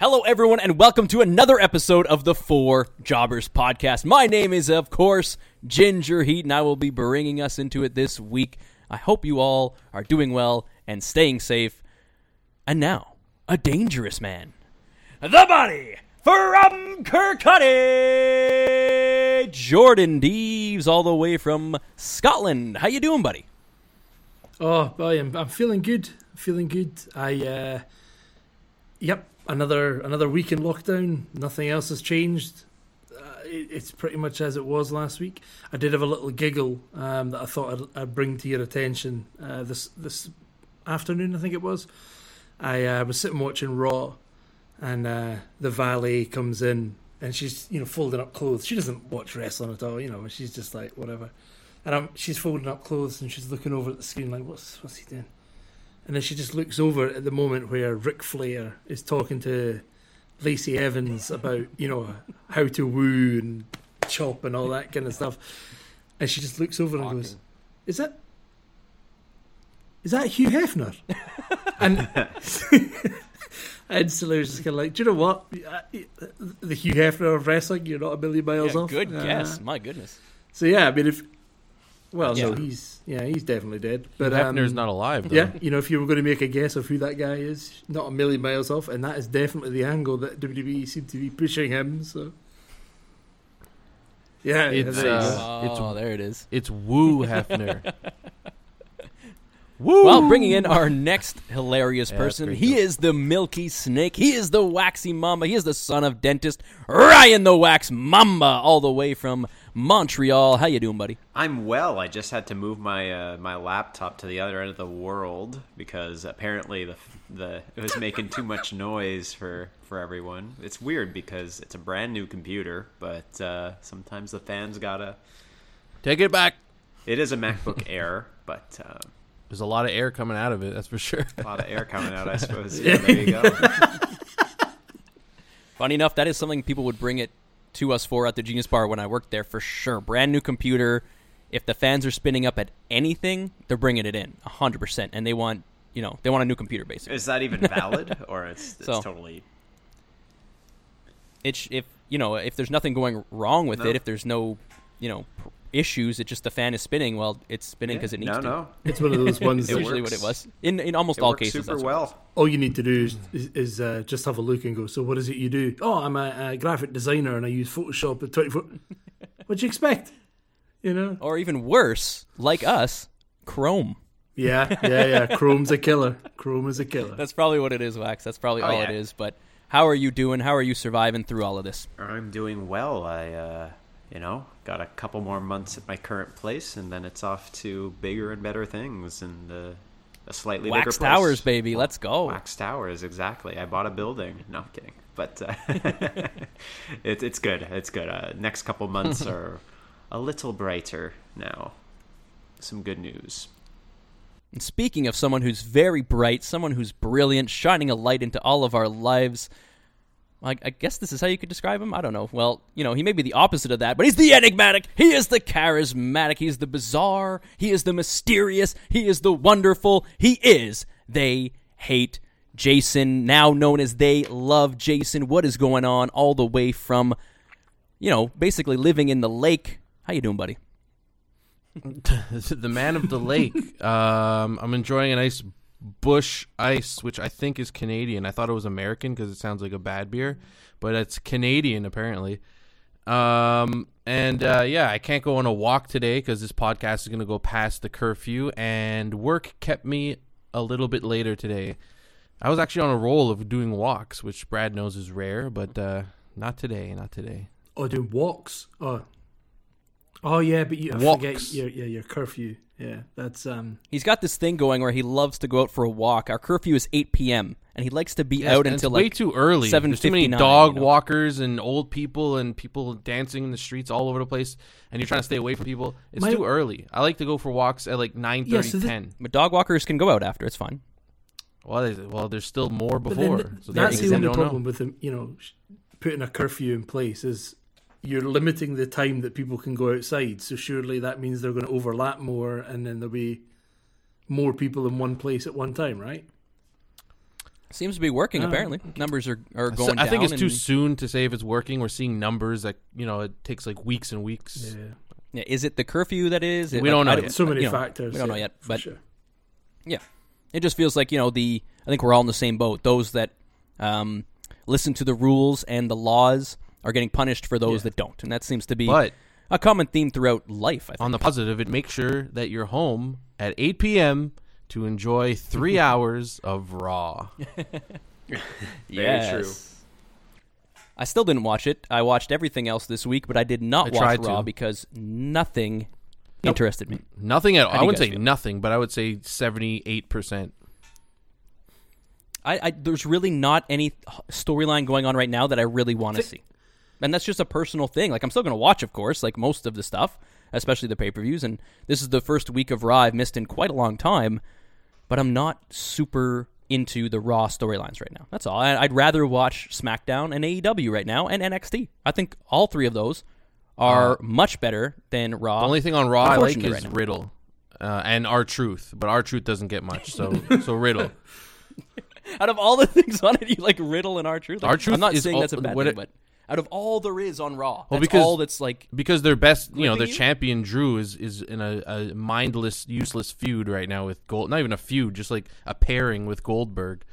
Hello, everyone, and welcome to another episode of the Four Jobbers Podcast. My name is, of course, Ginger Heat, and I will be bringing us into it this week. I hope you all are doing well and staying safe. And now, a dangerous man. The Body from Kirkcudbright, Jordan Deeves, all the way from Scotland. How you doing, buddy? Oh, I'm feeling good. Yep. Another week in lockdown. Nothing else has changed. It's pretty much as it was last week. I did have a little giggle that I thought I'd bring to your attention this afternoon, I think it was. I was sitting watching Raw, and the valet comes in, and she's folding up clothes. She doesn't watch wrestling at all, She's just like whatever. And she's folding up clothes, and she's looking over at the screen like, what's he doing? And then she just looks over at the moment where Ric Flair is talking to Lacey Evans about, how to woo and chop and all that kind of stuff. And she just looks over and goes, Is that Hugh Hefner? And so they was just kind of like, do you know what? The Hugh Hefner of wrestling, you're not a million miles off. Good guess. My goodness. So, yeah, I mean, no, he's definitely dead. But Hefner's not alive, though. Yeah, if you were going to make a guess of who that guy is, not a million miles off, and that is definitely the angle that WWE seemed to be pushing him. So, yeah, there it is. It's Woo Hefner. Woo! Well, bringing in our next hilarious person, he is the Milky Snake. He is the Waxy Mamba. He is the son of dentist Ryan the Wax Mamba, all the way from Montreal. How you doing, buddy? I'm well. I just had to move my my laptop to the other end of the world because apparently it was making too much noise for everyone. It's weird because it's a brand new computer, but sometimes the fans gotta take it back. It is a MacBook Air, but there's a lot of air coming out of it. That's for sure. A lot of air coming out, I suppose. Yeah, there you go. Funny enough, that is something people would bring it to us for at the Genius Bar when I worked there, for sure. Brand new computer. If the fans are spinning up at anything, they're bringing it in 100%, and they want a new computer, basically. Is that even valid, or it's so, totally? It's if there's nothing going wrong with it, if there's no issues, it's just the fan is spinning. Well, it's spinning because it needs to. No, it's one of those ones. It's usually what it was in almost all cases. Super well. All you need to do is just have a look and go, so what is it you do? Oh, I'm a graphic designer and I use Photoshop at 24. What'd you expect? Or even worse, like us, Chrome. Yeah. Chrome's a killer. That's probably what it is, Wax. That's probably all it is. But how are you doing? How are you surviving through all of this? I'm doing well. I got a couple more months at my current place, and then it's off to bigger and better things and a slightly bigger place. Wax Towers, baby. Let's go. Wax Towers, exactly. I bought a building. No, I'm kidding. But it's good. It's good. Next couple months are a little brighter now. Some good news. And speaking of someone who's very bright, someone who's brilliant, shining a light into all of our lives, I guess this is how you could describe him? I don't know. Well, he may be the opposite of that, but he's the enigmatic. He is the charismatic. He is the bizarre. He is the mysterious. He is the wonderful. He is They Hate Jason, now known as They Love Jason. What is going on, all the way from, basically living in the lake? How you doing, buddy? The man of the lake. I'm enjoying a nice Bush Ice, which I think is Canadian. I thought it was American because it sounds like a bad beer, but it's Canadian apparently. I can't go on a walk today because this podcast is going to go past the curfew, and work kept me a little bit later today. I was actually on a roll of doing walks, which Brad knows is rare, but not today. Oh, doing walks? Oh yeah, but you forget your curfew. Yeah, that's he's got this thing going where he loves to go out for a walk. Our curfew is 8 p.m. and he likes to be out until way too early. 7:59. There's too many dog walkers and old people and people dancing in the streets all over the place, and you're trying to stay away from people. It's too early. I like to go for walks at like 9:30, 10. But dog walkers can go out after. It's fine. Well, there's still more before. That's the only problem with them. Putting a curfew in place is, you're limiting the time that people can go outside, so surely that means they're going to overlap more, and then there'll be more people in one place at one time, right? Seems to be working, apparently. Numbers are going down. I think it's too soon to say if it's working. We're seeing numbers that, you know, it takes like weeks and weeks. Yeah. Yeah, is it the curfew that is? We don't know. So many factors. We don't know yet. But yeah, it just feels like, you know, I think we're all in the same boat. Those that listen to the rules and the laws are getting punished for those that don't. And that seems to be a common theme throughout life, I think. On the positive, it makes sure that you're home at 8 p.m., to enjoy 3 hours of Raw. Yes. Very true. I still didn't watch it. I watched everything else this week, but I did not watch Raw because nothing interested me. Nothing at all. I wouldn't say nothing, but I would say 78%. There's really not any storyline going on right now that I really want to see. And that's just a personal thing. Like, I'm still going to watch, of course, like most of the stuff, especially the pay-per-views, and this is the first week of Raw I've missed in quite a long time, but I'm not super into the Raw storylines right now. That's all. I'd rather watch SmackDown and AEW right now, and NXT. I think all three of those are much better than Raw. The only thing on Raw I like is Riddle and R-Truth, but R-Truth doesn't get much, so Riddle. Out of all the things on it, you like Riddle and R-Truth? Like, R-Truth, I'm not saying that's a bad thing, but... Out of all there is on Raw, that's all that's like... Because their best, you know, their champion, Drew, is in a mindless, useless feud right now with Gold. Not even a feud, just like a pairing with Goldberg.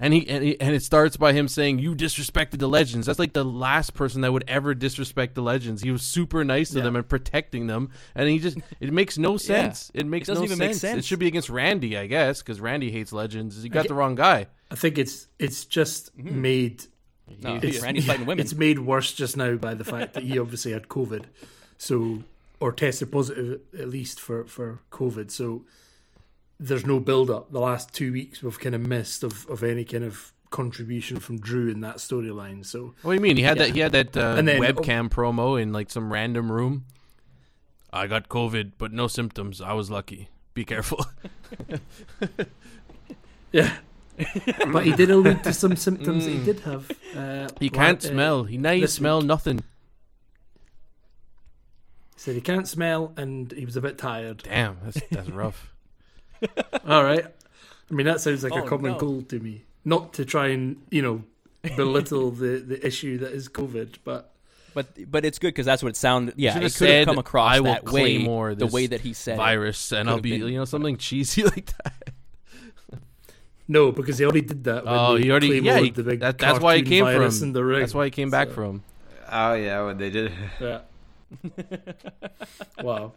And he it starts by him saying, "You disrespected the legends." That's like the last person that would ever disrespect the legends. He was super nice to them and protecting them. And it makes no sense. Yeah. It doesn't even make sense. It should be against Randy, I guess, because Randy hates legends. You got the wrong guy. I think it's just made... No, Randy's fighting women. It's made worse just now by the fact that he obviously had COVID, or tested positive at least for COVID. So there's no build up. The last 2 weeks we've kind of missed of any kind of contribution from Drew in that storyline. So what do you mean? He had that. He had that webcam promo in like some random room. I got COVID, but no symptoms. I was lucky. Be careful. Yeah. But he did allude to some symptoms that he did have. He can't smell. Now you smell nothing. He said he can't smell and he was a bit tired. Damn, that's rough. All right. I mean, that sounds like a common goal to me. Not to try and, you know, belittle the issue that is COVID, But it's good because that's what it sounded. Yeah, it could have come across that way, more the way that he said virus, and I'll be, you know, something cheesy like that. No, because he already did that. That's why he came from. That's why he came back from. Oh yeah, when they did. Yeah. Wow.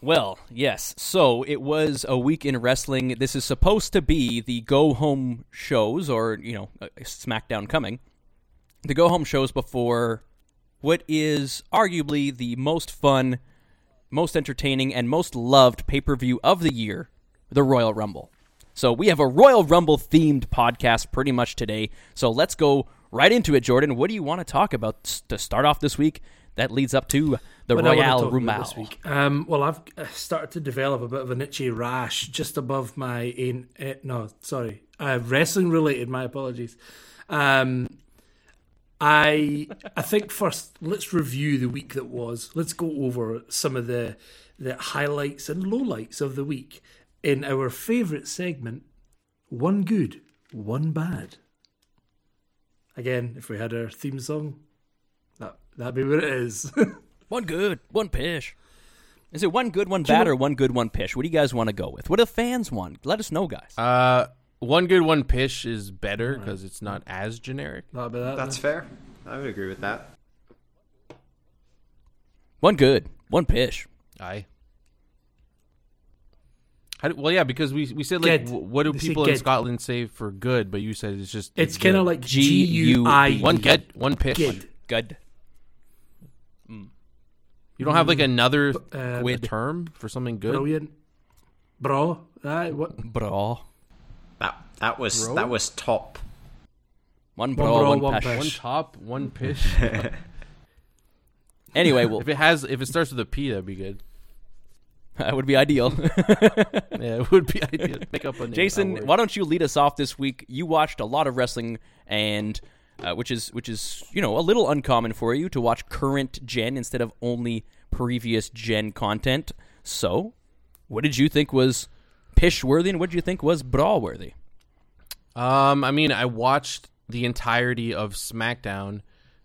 Well, yes. So it was a week in wrestling. This is supposed to be the go home shows, or you know, SmackDown coming. The go home shows before what is arguably the most fun, most entertaining, and most loved pay-per-view of the year, the Royal Rumble. So we have a Royal Rumble-themed podcast pretty much today. So let's go right into it, Jordan. What do you want to talk about to start off this week that leads up to the Royal Rumble this week? Well, I've started to develop a bit of an itchy rash just above my... wrestling-related, my apologies. I think first, let's review the week that was. Let's go over some of the highlights and lowlights of the week in our favourite segment, One Good, One Bad. Again, if we had our theme song, that'd be what it is. One good, one pish. Is it one good, one bad, or one good, one pish? What do you guys want to go with? What do the fans want? Let us know, guys. One good, one pish is better because it's not as generic. That's fair. I would agree with that. One good, one pish. Aye. Because we said, like, what do people in Scotland say for good? But you said it's just... It's kind of like G-U-I. One good, one pish. Good. You don't have, like, another term for something good? Brilliant. Bro. Bro. That was top. One bro, one pish. One top, one pish. Anyway, if it starts with a P, that'd be good. That would be ideal. Yeah, it would be ideal. Pick up on Jason. Why don't you lead us off this week? You watched a lot of wrestling, and which is you know, a little uncommon for you to watch current gen instead of only previous gen content. So, what did you think was pish-worthy, and what did you think was brawl-worthy? I mean, I watched the entirety of SmackDown,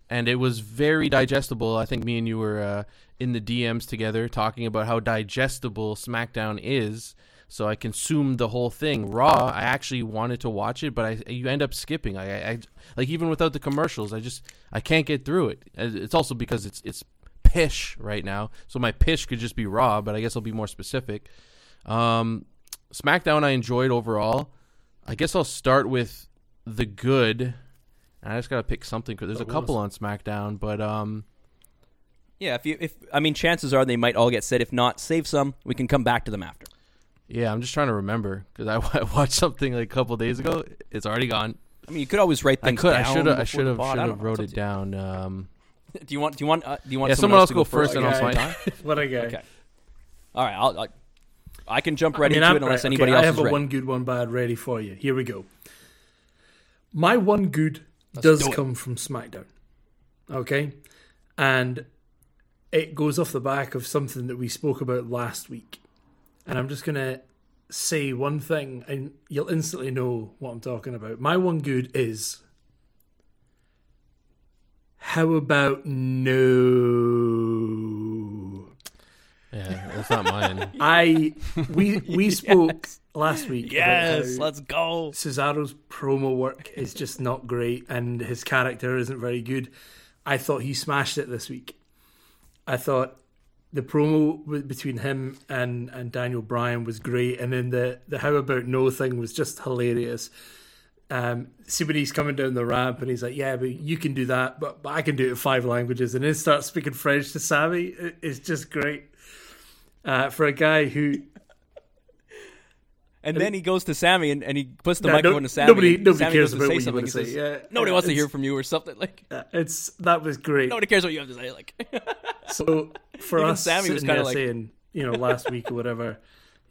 and it was very digestible. I think me and you were in the DMs together talking about how digestible SmackDown is, so I consumed the whole thing. Raw, I actually wanted to watch it, but you end up skipping. I like, even without the commercials, I can't get through it. It's also because it's pish right now, so my pish could just be Raw, but I guess I'll be more specific. SmackDown I enjoyed overall. I guess I'll start with the good. I just gotta pick something because there's a couple on SmackDown, but yeah. I mean, chances are they might all get said. If not, save some. We can come back to them after. Yeah, I'm just trying to remember because I watched something like a couple days ago. It's already gone. I mean, you could always write things down. I should have wrote it down. Do you want? Do you want? Yeah, someone else go first, and I'll find. What I got? Okay. All right, I can jump right into it unless anybody else is ready. I have one good, one bad ready for you. Here we go. My one good does come from SmackDown, okay? And it goes off the back of something that we spoke about last week. And I'm just going to say one thing, and you'll instantly know what I'm talking about. My one good is, how about no... Yeah, that's not mine. We spoke last week. Yes, let's go. Cesaro's promo work is just not great, and his character isn't very good. I thought he smashed it this week. I thought the promo between him and Daniel Bryan was great, and then the how about no thing was just hilarious. Somebody's coming down the ramp and he's like, yeah, but you can do that, but I can do it in 5 languages, and then starts speaking French to Sami. It's just great. For a guy who... And then he goes to Sami and he puts the microphone to Sami. Nobody Sami cares about what you want to say. Says, yeah, nobody wants to hear from you or something. Like, that was great. Nobody cares what you have to say. Like, so for us, Sami was kind of like... saying, last week or whatever,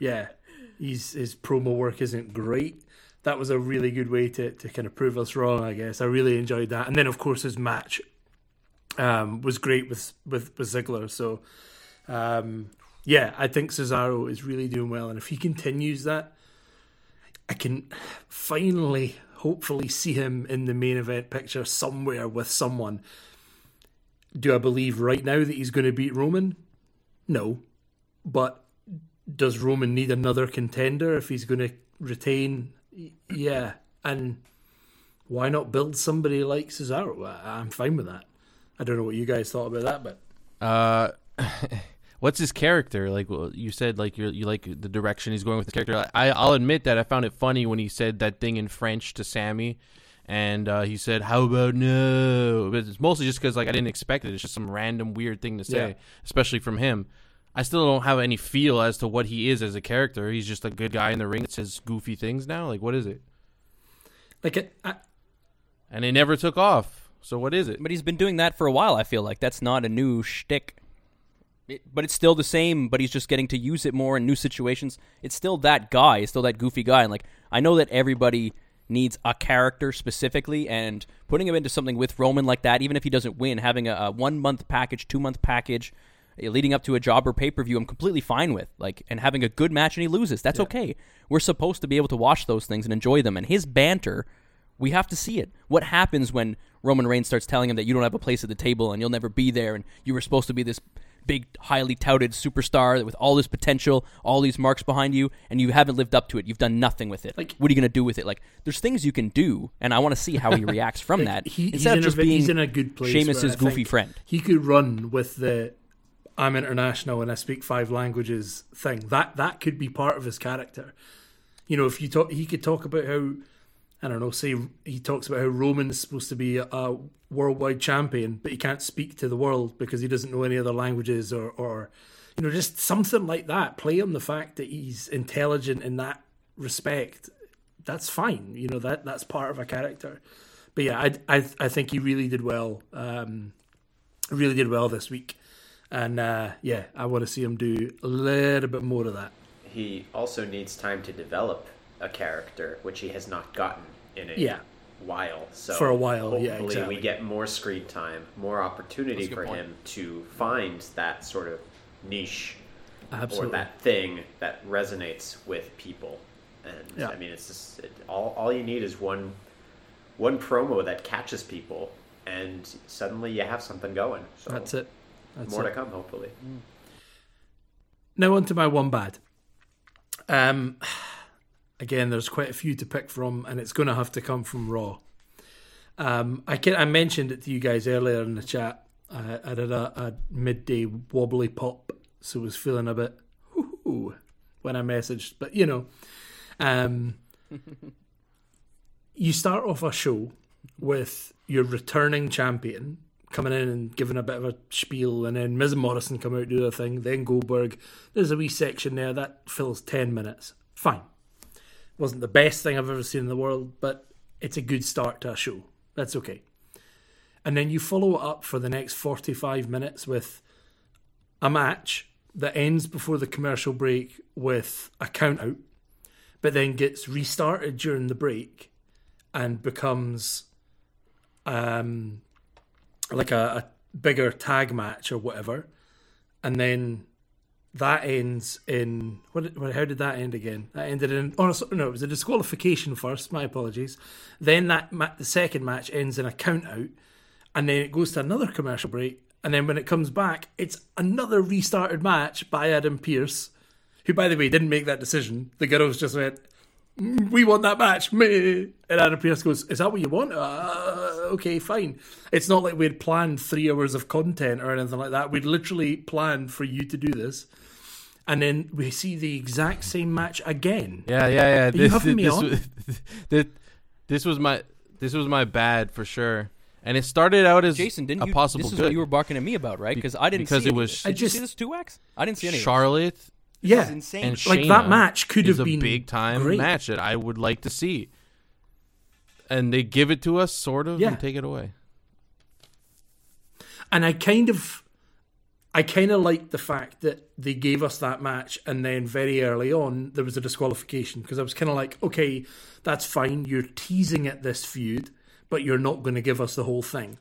yeah, his promo work isn't great. That was a really good way to kind of prove us wrong, I guess. I really enjoyed that. And then, of course, his match was great with Ziggler. So... yeah, I think Cesaro is really doing well, and if he continues that, I can finally, hopefully, see him in the main event picture somewhere with someone. Do I believe right now that he's going to beat Roman? No. But does Roman need another contender if he's going to retain? Yeah. And why not build somebody like Cesaro? I'm fine with that. I don't know what you guys thought about that, but... What's his character? Like, well, you said, like, you like the direction he's going with his character. I'll admit that I found it funny when he said that thing in French to Sami, and he said, "How about no?" But it's mostly just because, like, I didn't expect it. It's just some random weird thing to say, especially from him. I still don't have any feel as to what he is as a character. He's just a good guy in the ring that says goofy things now. Like, what is it? Like, and it never took off. So what is it? But he's been doing that for a while. I feel like that's not a new shtick. But it's still the same, but he's just getting to use it more in new situations. It's still that guy. It's still that goofy guy. And, like, I know that everybody needs a character specifically, and putting him into something with Roman like that, even if he doesn't win, having a 1-month package, 2-month package, leading up to a job or pay-per-view, I'm completely fine with. Like, and having a good match and he loses. That's okay. We're supposed to be able to watch those things and enjoy them. And his banter, we have to see it. What happens when Roman Reigns starts telling him that you don't have a place at the table and you'll never be there and you were supposed to be this big, highly touted superstar with all this potential, all these marks behind you, and you haven't lived up to it. You've done nothing with it. Like, what are you going to do with it? Like, there's things you can do, and I want to see how he reacts from that. Instead of just being in a good place Sheamus's goofy friend. He could run with the I'm international and I speak 5 languages thing. That could be part of his character. You know, if you talk, he could talk about how, I don't know, say he talks about how Roman is supposed to be a worldwide champion, but he can't speak to the world because he doesn't know any other languages or just something like that. Play on the fact that he's intelligent in that respect. That's fine. That's part of a character. But yeah, I think he really did well. Really did well this week. And yeah, I want to see him do a little bit more of that. He also needs time to develop a character, which he has not gotten in a while. So for a while, hopefully we get more screen time, more opportunity for him to find that sort of niche Absolutely. Or that thing that resonates with people. And yeah. I mean, it's just all you need is one promo that catches people, and suddenly you have something going. So that's it. That's more it. To come, hopefully. Mm. Now on to my one bad. Again, there's quite a few to pick from, and it's going to have to come from Raw. I mentioned it to you guys earlier in the chat. I did a midday wobbly pop, so I was feeling a bit whoo when I messaged. But you know, you start off a show with your returning champion coming in and giving a bit of a spiel, and then Miz and Morrison come out and do their thing, then Goldberg. There's a wee section there that fills 10 minutes. Fine. Wasn't the best thing I've ever seen in the world, but it's a good start to a show. That's okay. And then you follow it up for the next 45 minutes with a match that ends before the commercial break with a count-out, but then gets restarted during the break and becomes like a bigger tag match or whatever. And then that ends in... how did that end again? That ended in... Oh, no, it was a disqualification first. My apologies. Then the second match ends in a count-out, and then it goes to another commercial break, and then when it comes back, it's another restarted match by Adam Pearce, who, by the way, didn't make that decision. The girls just went, we want that match. And Adam Pearce goes, is that what you want? Okay, fine. It's not like we'd planned 3 hours of content or anything like that. We'd literally planned for you to do this. And then we see the exact same match again. Yeah. This was my bad for sure. And it started out as Jason, didn't you, a possible good. This is what you were barking at me about, right? Because I didn't see it. Did you see this 2X? I didn't see any. Charlotte... Yeah, this is insane. And Shayna, like, that match could have been a big time great. Match that I would like to see, and they give it to us sort of and take it away. And I kind of liked the fact that they gave us that match, and then very early on there was a disqualification, because I was kind of like, okay, that's fine. You're teasing at this feud, but you're not going to give us the whole thing.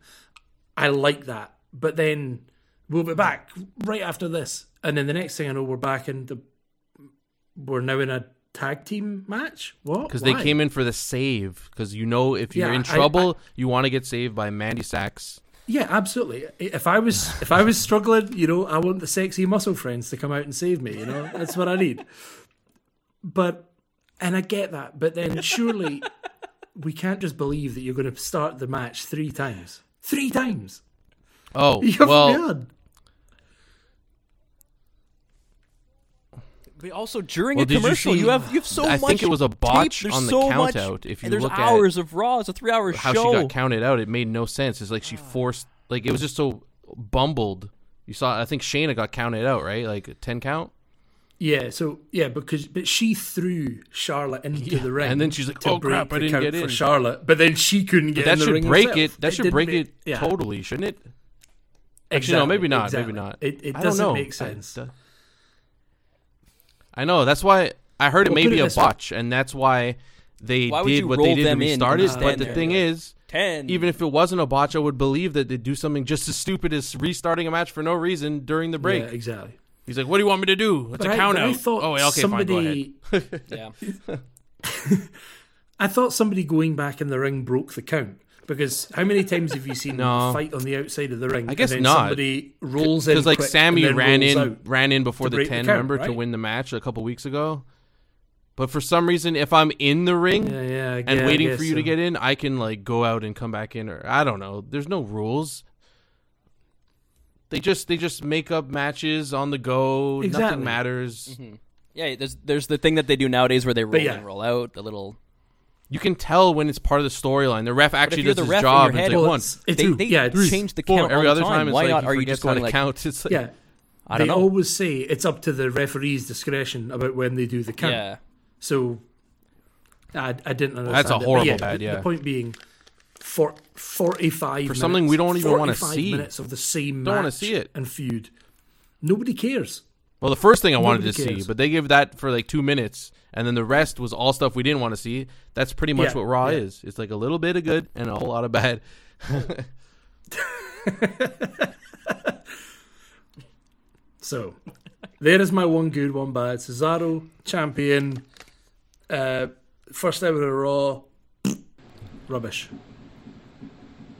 I like that, but then we'll be back right after this. And then the next thing I know, we're back in we're now in a tag team match? What? Because they came in for the save. Because if you're in trouble, you want to get saved by Mandy Sachs. Yeah, absolutely. If I was struggling, I want the sexy muscle friends to come out and save me. That's what I need. And I get that. But then surely we can't just believe that you're going to start the match three times. Three times. Oh, you haven't heard. But also during a commercial, you have so much. I think it was a botch on the count out. If you look at hours of Raw, it's a 3 hour show. How she got counted out, it made no sense. It's like she forced, like it was just so bumbled. You saw, I think Shayna got counted out, right? Like a 10 count. Yeah. So yeah, but she threw Charlotte into the ring, and then she's like, "Oh crap, I didn't get in for Charlotte." But then she couldn't get in the ring. That should break it. That should break it totally, shouldn't it? Actually, exactly, no, maybe not. Exactly. Maybe not. It doesn't make sense. I know, that's why I heard it may be a botch, and that's why they did what they did when we started. But the thing is, even if it wasn't a botch, I would believe that they'd do something just as stupid as restarting a match for no reason during the break. Yeah, exactly. He's like, what do you want me to do? It's a count-out. Oh, okay, fine, go ahead. Yeah. I thought somebody going back in the ring broke the count. Because how many times have you seen fight on the outside of the ring? I guess and then not. Somebody rolls in because like quick, Sammy ran in before the 10, remember, to win the match a couple weeks ago. But for some reason, if I'm in the ring and waiting for you to get in, I can like go out and come back in, or I don't know. There's no rules. They just make up matches on the go. Exactly. Nothing matters. Mm-hmm. Yeah, there's the thing that they do nowadays where they roll in, roll out a little. You can tell when it's part of the storyline. The ref actually does his job and it's like once. They change the count. Every other time it's why like, you just going to count? It's like, I don't know. They always say it's up to the referee's discretion about when they do the count. Yeah. So I didn't understand. That's a horrible bad. The point being, for 45 minutes. For something we don't even want to see. 45 minutes of the same match. Don't want to see it. And feud. Nobody cares. Well, the first thing I wanted to see, but they gave that for like 2 minutes, and then the rest was all stuff we didn't want to see. That's pretty much what Raw is. It's like a little bit of good and a whole lot of bad. So, There is my one good one by Cesaro, champion, first ever of Raw, rubbish.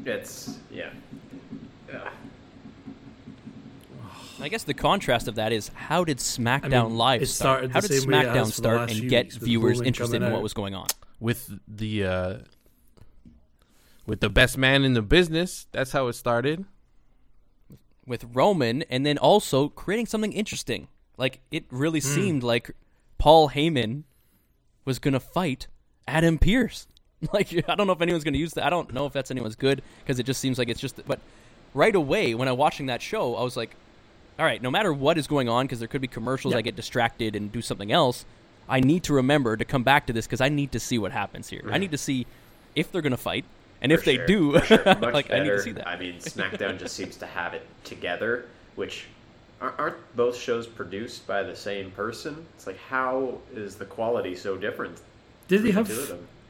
It's, yeah. Ugh. I guess the contrast of that is, how did SmackDown Live start? How did SmackDown start and get viewers interested in what was going on? With the best man in the business, that's how it started. With Roman, and then also creating something interesting. Like, it really seemed like Paul Heyman was going to fight Adam Pearce. Like, I don't know if anyone's going to use that. I don't know if that's anyone's good, because it just seems like it's just... But right away, when I was watching that show, I was like, all right, no matter what is going on, because there could be commercials, I get distracted and do something else, I need to remember to come back to this, because I need to see what happens here. Right. I need to see if they're going to fight, and if they do, like, I need to see that. I mean, SmackDown just seems to have it together, which aren't both shows produced by the same person? It's like, how is the quality so different? Did they have...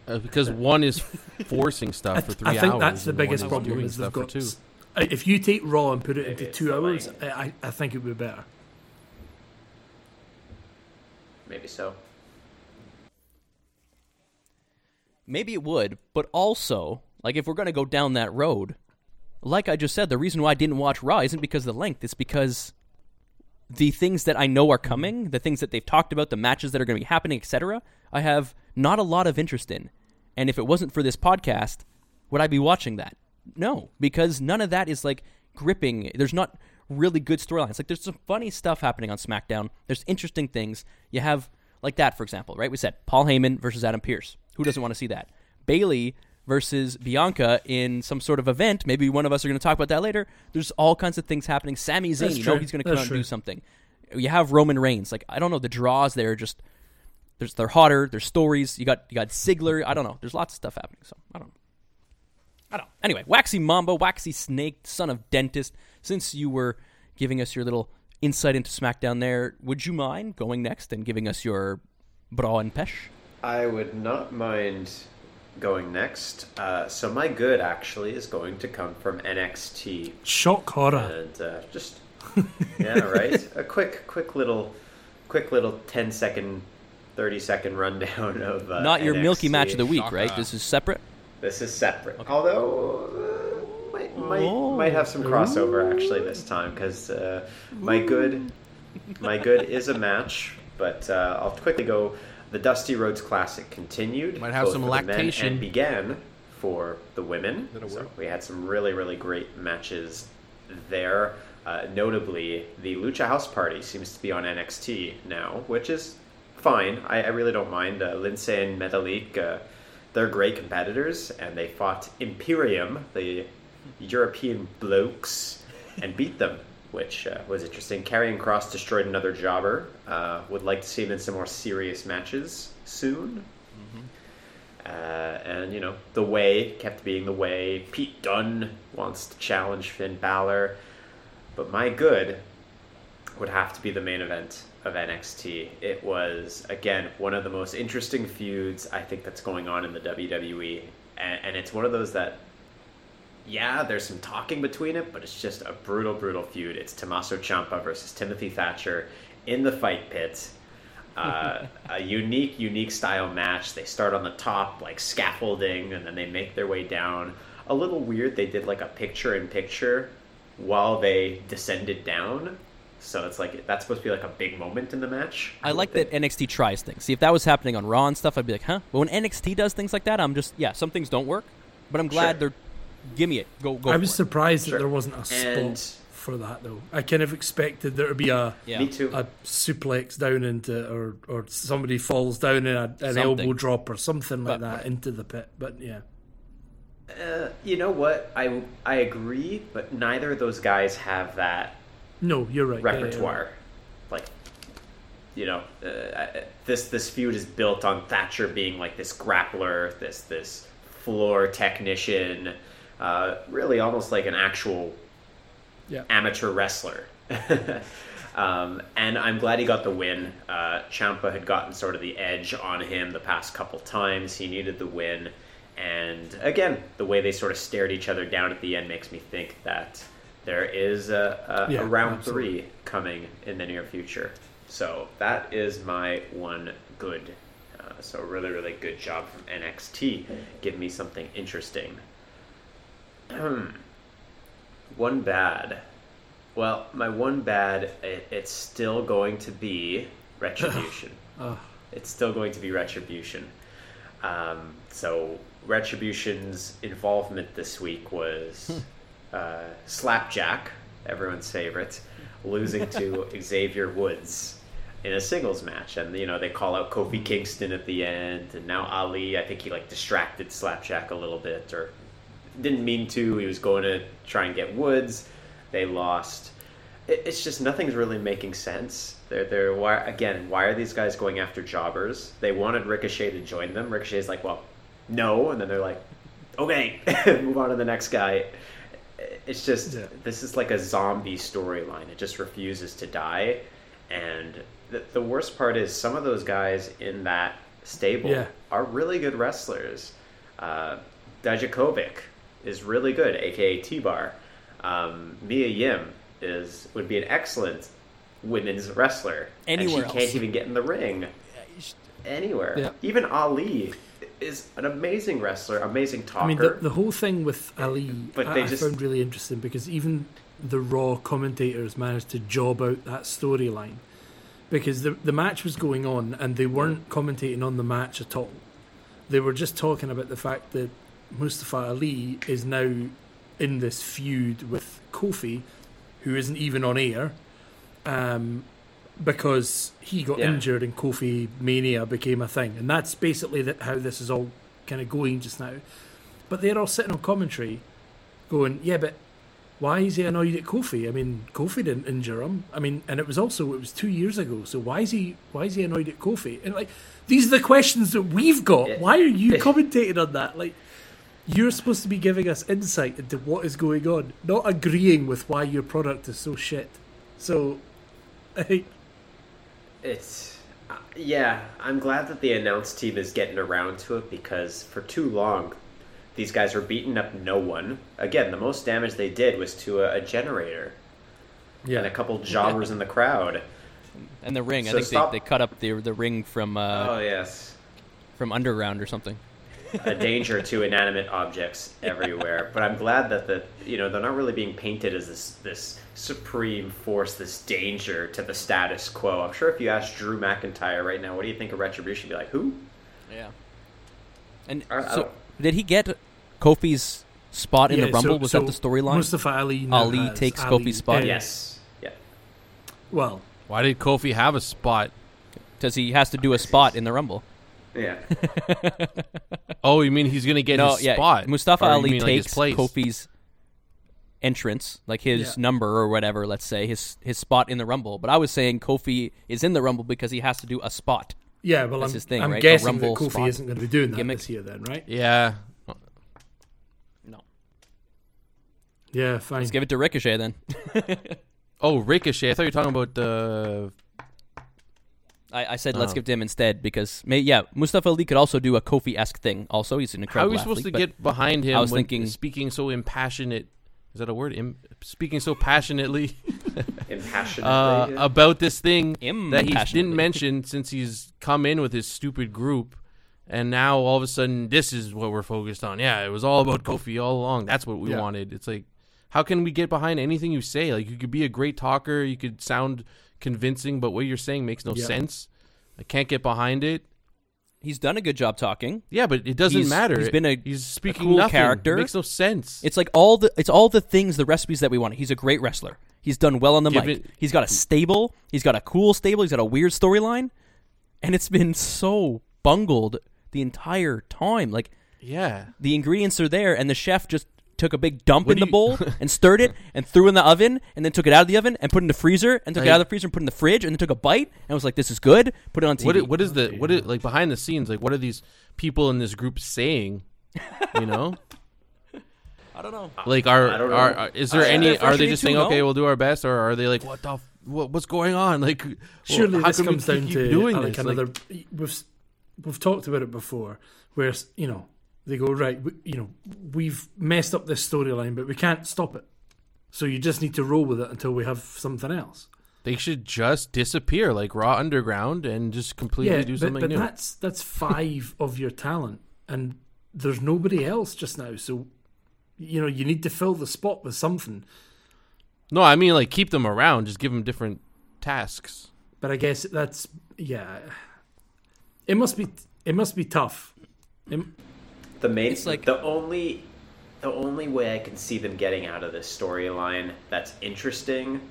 because one is forcing stuff for 3 hours. I think that's the biggest problem is they've got... If you take Raw and put it into 2 hours, I think it would be better. Maybe so. Maybe it would, but also, like, if we're going to go down that road, like I just said, the reason why I didn't watch Raw isn't because of the length. It's because the things that I know are coming, the things that they've talked about, the matches that are going to be happening, etc., I have not a lot of interest in. And if it wasn't for this podcast, would I be watching that? No, because none of that is, like, gripping. There's not really good storylines. Like, there's some funny stuff happening on SmackDown. There's interesting things. You have, like that, for example, right? We said Paul Heyman versus Adam Pearce. Who doesn't want to see that? Bayley versus Bianca in some sort of event. Maybe one of us are going to talk about that later. There's all kinds of things happening. Sami Zayn, you know he's going to come out and do something. You have Roman Reigns. Like, I don't know, the draws there are just... They're hotter. There's stories. You got Ziggler. I don't know. There's lots of stuff happening, so I don't know. Anyway, Waxy Mamba, Waxy Snake, son of Dentist, since you were giving us your little insight into SmackDown there, would you mind going next and giving us your bra and pesh? I would not mind going next. So my good, actually, is going to come from NXT. Shock horror. And just, yeah, right? A quick little 10-second, 30-second rundown of not your NXT. Milky match of the week, right? This is separate? This is separate, okay. Although might have some crossover actually this time, because my good is a match, but I'll quickly go. The Dusty Rhodes Classic continued. Might have both some for lactation the men and began for the women. So we had some really, really great matches there. Notably, the Lucha House Party seems to be on NXT now, which is fine. I really don't mind. Lindsay and Metalik. They're great competitors, and they fought Imperium, the European blokes, and beat them, which was interesting. Karrion Kross destroyed another jobber. Would like to see him in some more serious matches soon. Mm-hmm. And, you know, The Way kept being The Way. Pete Dunne wants to challenge Finn Balor. But my good would have to be the main event of NXT. It was, again, one of the most interesting feuds I think that's going on in the WWE, and it's one of those that, yeah, there's some talking between it, but it's just a brutal feud. It's Tommaso Ciampa versus Timothy Thatcher in the fight pit. A unique style match. They start on the top like scaffolding, and then they make their way down. A little weird, they did like a picture-in-picture while they descended down. So it's like, that's supposed to be like a big moment in the match. I like that NXT tries things. See, if that was happening on Raw and stuff, I'd be like, huh? But when NXT does things like that, I'm just, some things don't work. But I'm glad they're, give me it. Go. I was surprised that there wasn't a spot for that, though. I kind of expected there to be a suplex down into, or somebody falls down in an elbow drop or something like that into the pit. But yeah. You know what? I agree, but neither of those guys have that. No, you're right. Repertoire. Like, you know, this feud is built on Thatcher being like this grappler, this floor technician, really almost like an actual amateur wrestler. And I'm glad he got the win. Ciampa had gotten sort of the edge on him the past couple times. He needed the win. And again, the way they sort of stared each other down at the end makes me think that there is a round absolutely. 3 coming in the near future. So that is my one good. So really, really good job from NXT. Give me something interesting. One bad. Well, my one bad, it's still going to be Retribution. It's still going to be Retribution. So Retribution's involvement this week was Slapjack, everyone's favorite, losing to Xavier Woods in a singles match. And, you know, they call out Kofi Kingston at the end. And now Ali, I think he, like, distracted Slapjack a little bit or didn't mean to. He was going to try and get Woods. They lost. It's just nothing's really making sense. Why are these guys going after jobbers? They wanted Ricochet to join them. Ricochet's like, well, no. And then they're like, okay, move on to the next guy. It's just, this is like a zombie storyline. It just refuses to die. And the worst part is some of those guys in that stable are really good wrestlers. Dijakovic is really good, a.k.a. T-Bar. Mia Yim would be an excellent women's wrestler. Anywhere and she can't even get in the ring. Anywhere. Yeah. Even Ali is an amazing wrestler, amazing talker. I mean, the whole thing with Ali, I found really interesting because even the Raw commentators managed to job out that storyline because the match was going on and they weren't commentating on the match at all. They were just talking about the fact that Mustafa Ali is now in this feud with Kofi, who isn't even on air, because he got injured and Kofi Mania became a thing. And that's basically how this is all kind of going just now. But they're all sitting on commentary going, yeah, but why is he annoyed at Kofi? I mean, Kofi didn't injure him. I mean, and it was 2 years ago, so why is he annoyed at Kofi? And like, these are the questions that we've got. Why are you commentating on that? Like, you're supposed to be giving us insight into what is going on, not agreeing with why your product is so shit. So, I'm glad that the announce team is getting around to it because for too long, these guys were beating up no one. Again, the most damage they did was to a generator and a couple jobbers in the crowd. And the ring. So I think they cut up the ring from Underground or something. A danger to inanimate objects everywhere, but I'm glad that they're not really being painted as this supreme force, this danger to the status quo. I'm sure if you asked Drew McIntyre right now, what do you think of Retribution? Be like, who? Yeah. And so, did he get Kofi's spot in the Rumble? Was that the storyline? Mustafa Ali takes Kofi's spot. Yes. Yeah. Well, why did Kofi have a spot? Because he has to do a spot in the Rumble. Yeah. Oh, you mean he's going to get his spot? Mustafa Ali takes Kofi's entrance, like his number or whatever, let's say, his spot in the Rumble. But I was saying Kofi is in the Rumble because he has to do a spot. Yeah, well, that's his thing, I'm guessing Rumble that Kofi spot isn't going to be doing that this year then, right? Yeah. No. Yeah, fine. Let's give it to Ricochet then. Oh, Ricochet. I thought you were talking about the... I said let's give it to him instead because Mustafa Ali could also do a Kofi-esque thing. Also, he's an incredible athlete. How are we supposed to get behind him? I was thinking, speaking so impassionate. Is that a word? Speaking so passionately about this thing that he didn't mention since he's come in with his stupid group, and now all of a sudden this is what we're focused on. Yeah, it was all about Kofi all along. That's what we wanted. It's like, how can we get behind anything you say? Like, you could be a great talker, you could sound convincing, but what you're saying makes no sense. I can't get behind it. He's done a good job talking. Yeah, but it doesn't matter. He's been he's speaking a cool character. It makes no sense. It's like all the things, the recipes that we wanted. He's a great wrestler. He's done well on the mic. He's got a stable. He's got a cool stable. He's got a weird storyline, and it's been so bungled the entire time. Like, the ingredients are there, and the chef just took a big dump in the bowl and stirred it and threw in the oven and then took it out of the oven and put it in the freezer and took it out of the freezer and put it in the fridge and then took a bite and was like, this is good, put it on TV. What is like behind the scenes, like what are these people in this group saying? You know? I don't know. Like are they just saying, okay, we'll do our best, or are they like, what the what's going on? Like, surely how this comes down to doing this? Like, we've talked about it before where, you know, they go, right, we've messed up this storyline, but we can't stop it. So you just need to roll with it until we have something else. They should just disappear like Raw Underground and just completely do something new. That's five of your talent, and there's nobody else just now. So, you know, you need to fill the spot with something. No, I mean, like, keep them around. Just give them different tasks. But I guess that's, yeah. It must be tough. The only way I can see them getting out of this storyline that's interesting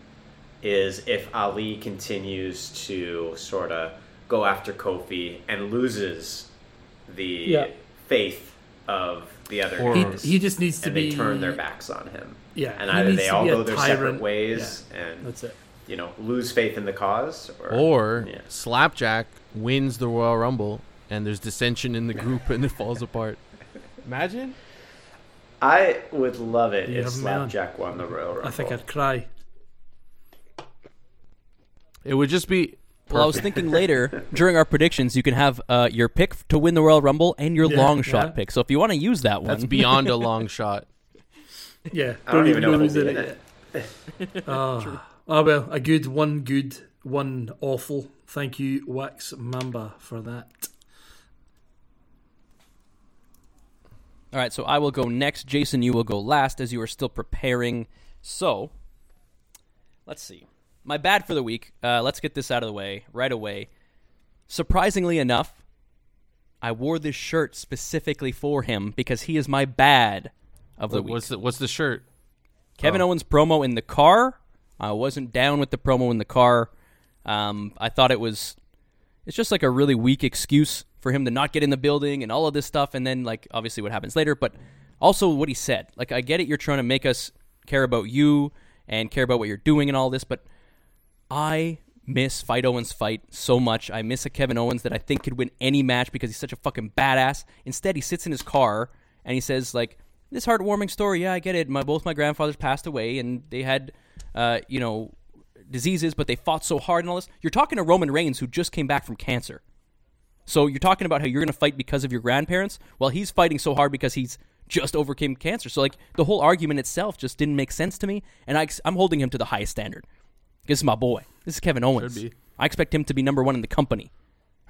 is if Ali continues to sort of go after Kofi and loses the faith of the other guys. He just needs to be... And they turn their backs on him. Yeah. And either they all go their separate ways and, that's it, you know, lose faith in the cause. Or Slapjack wins the Royal Rumble and there's dissension in the group and it falls apart. Imagine? I would love it if Slapjack won the Royal Rumble. I think I'd cry. It would just be... Well, I was thinking later, during our predictions, you can have your pick to win the Royal Rumble and your long shot pick. So if you want to use that one... That's beyond a long shot. Yeah. I don't even know who's in it. Well, a good, one awful. Thank you, Wax Mamba, for that. All right, so I will go next. Jason, you will go last as you are still preparing. So, let's see. My bad for the week. Let's get this out of the way right away. Surprisingly enough, I wore this shirt specifically for him because he is my bad of the week. What's the shirt? Kevin Owens promo in the car. I wasn't down with the promo in the car. I thought it's just like a really weak excuse for him to not get in the building and all of this stuff. And then, like, obviously what happens later, but also what he said. Like, I get it. You're trying to make us care about you and care about what you're doing and all this, but I miss Fight Owens' fight so much. I miss a Kevin Owens that I think could win any match because he's such a fucking badass. Instead, he sits in his car and he says, like, this heartwarming story, yeah, I get it. Both my grandfathers passed away and they had, diseases, but they fought so hard and all this. You're talking to Roman Reigns, who just came back from cancer. So you're talking about how you're going to fight because of your grandparents? Well, he's fighting so hard because he's just overcame cancer. So, like, the whole argument itself just didn't make sense to me, and I'm holding him to the highest standard. This is my boy. This is Kevin Owens. I expect him to be number one in the company.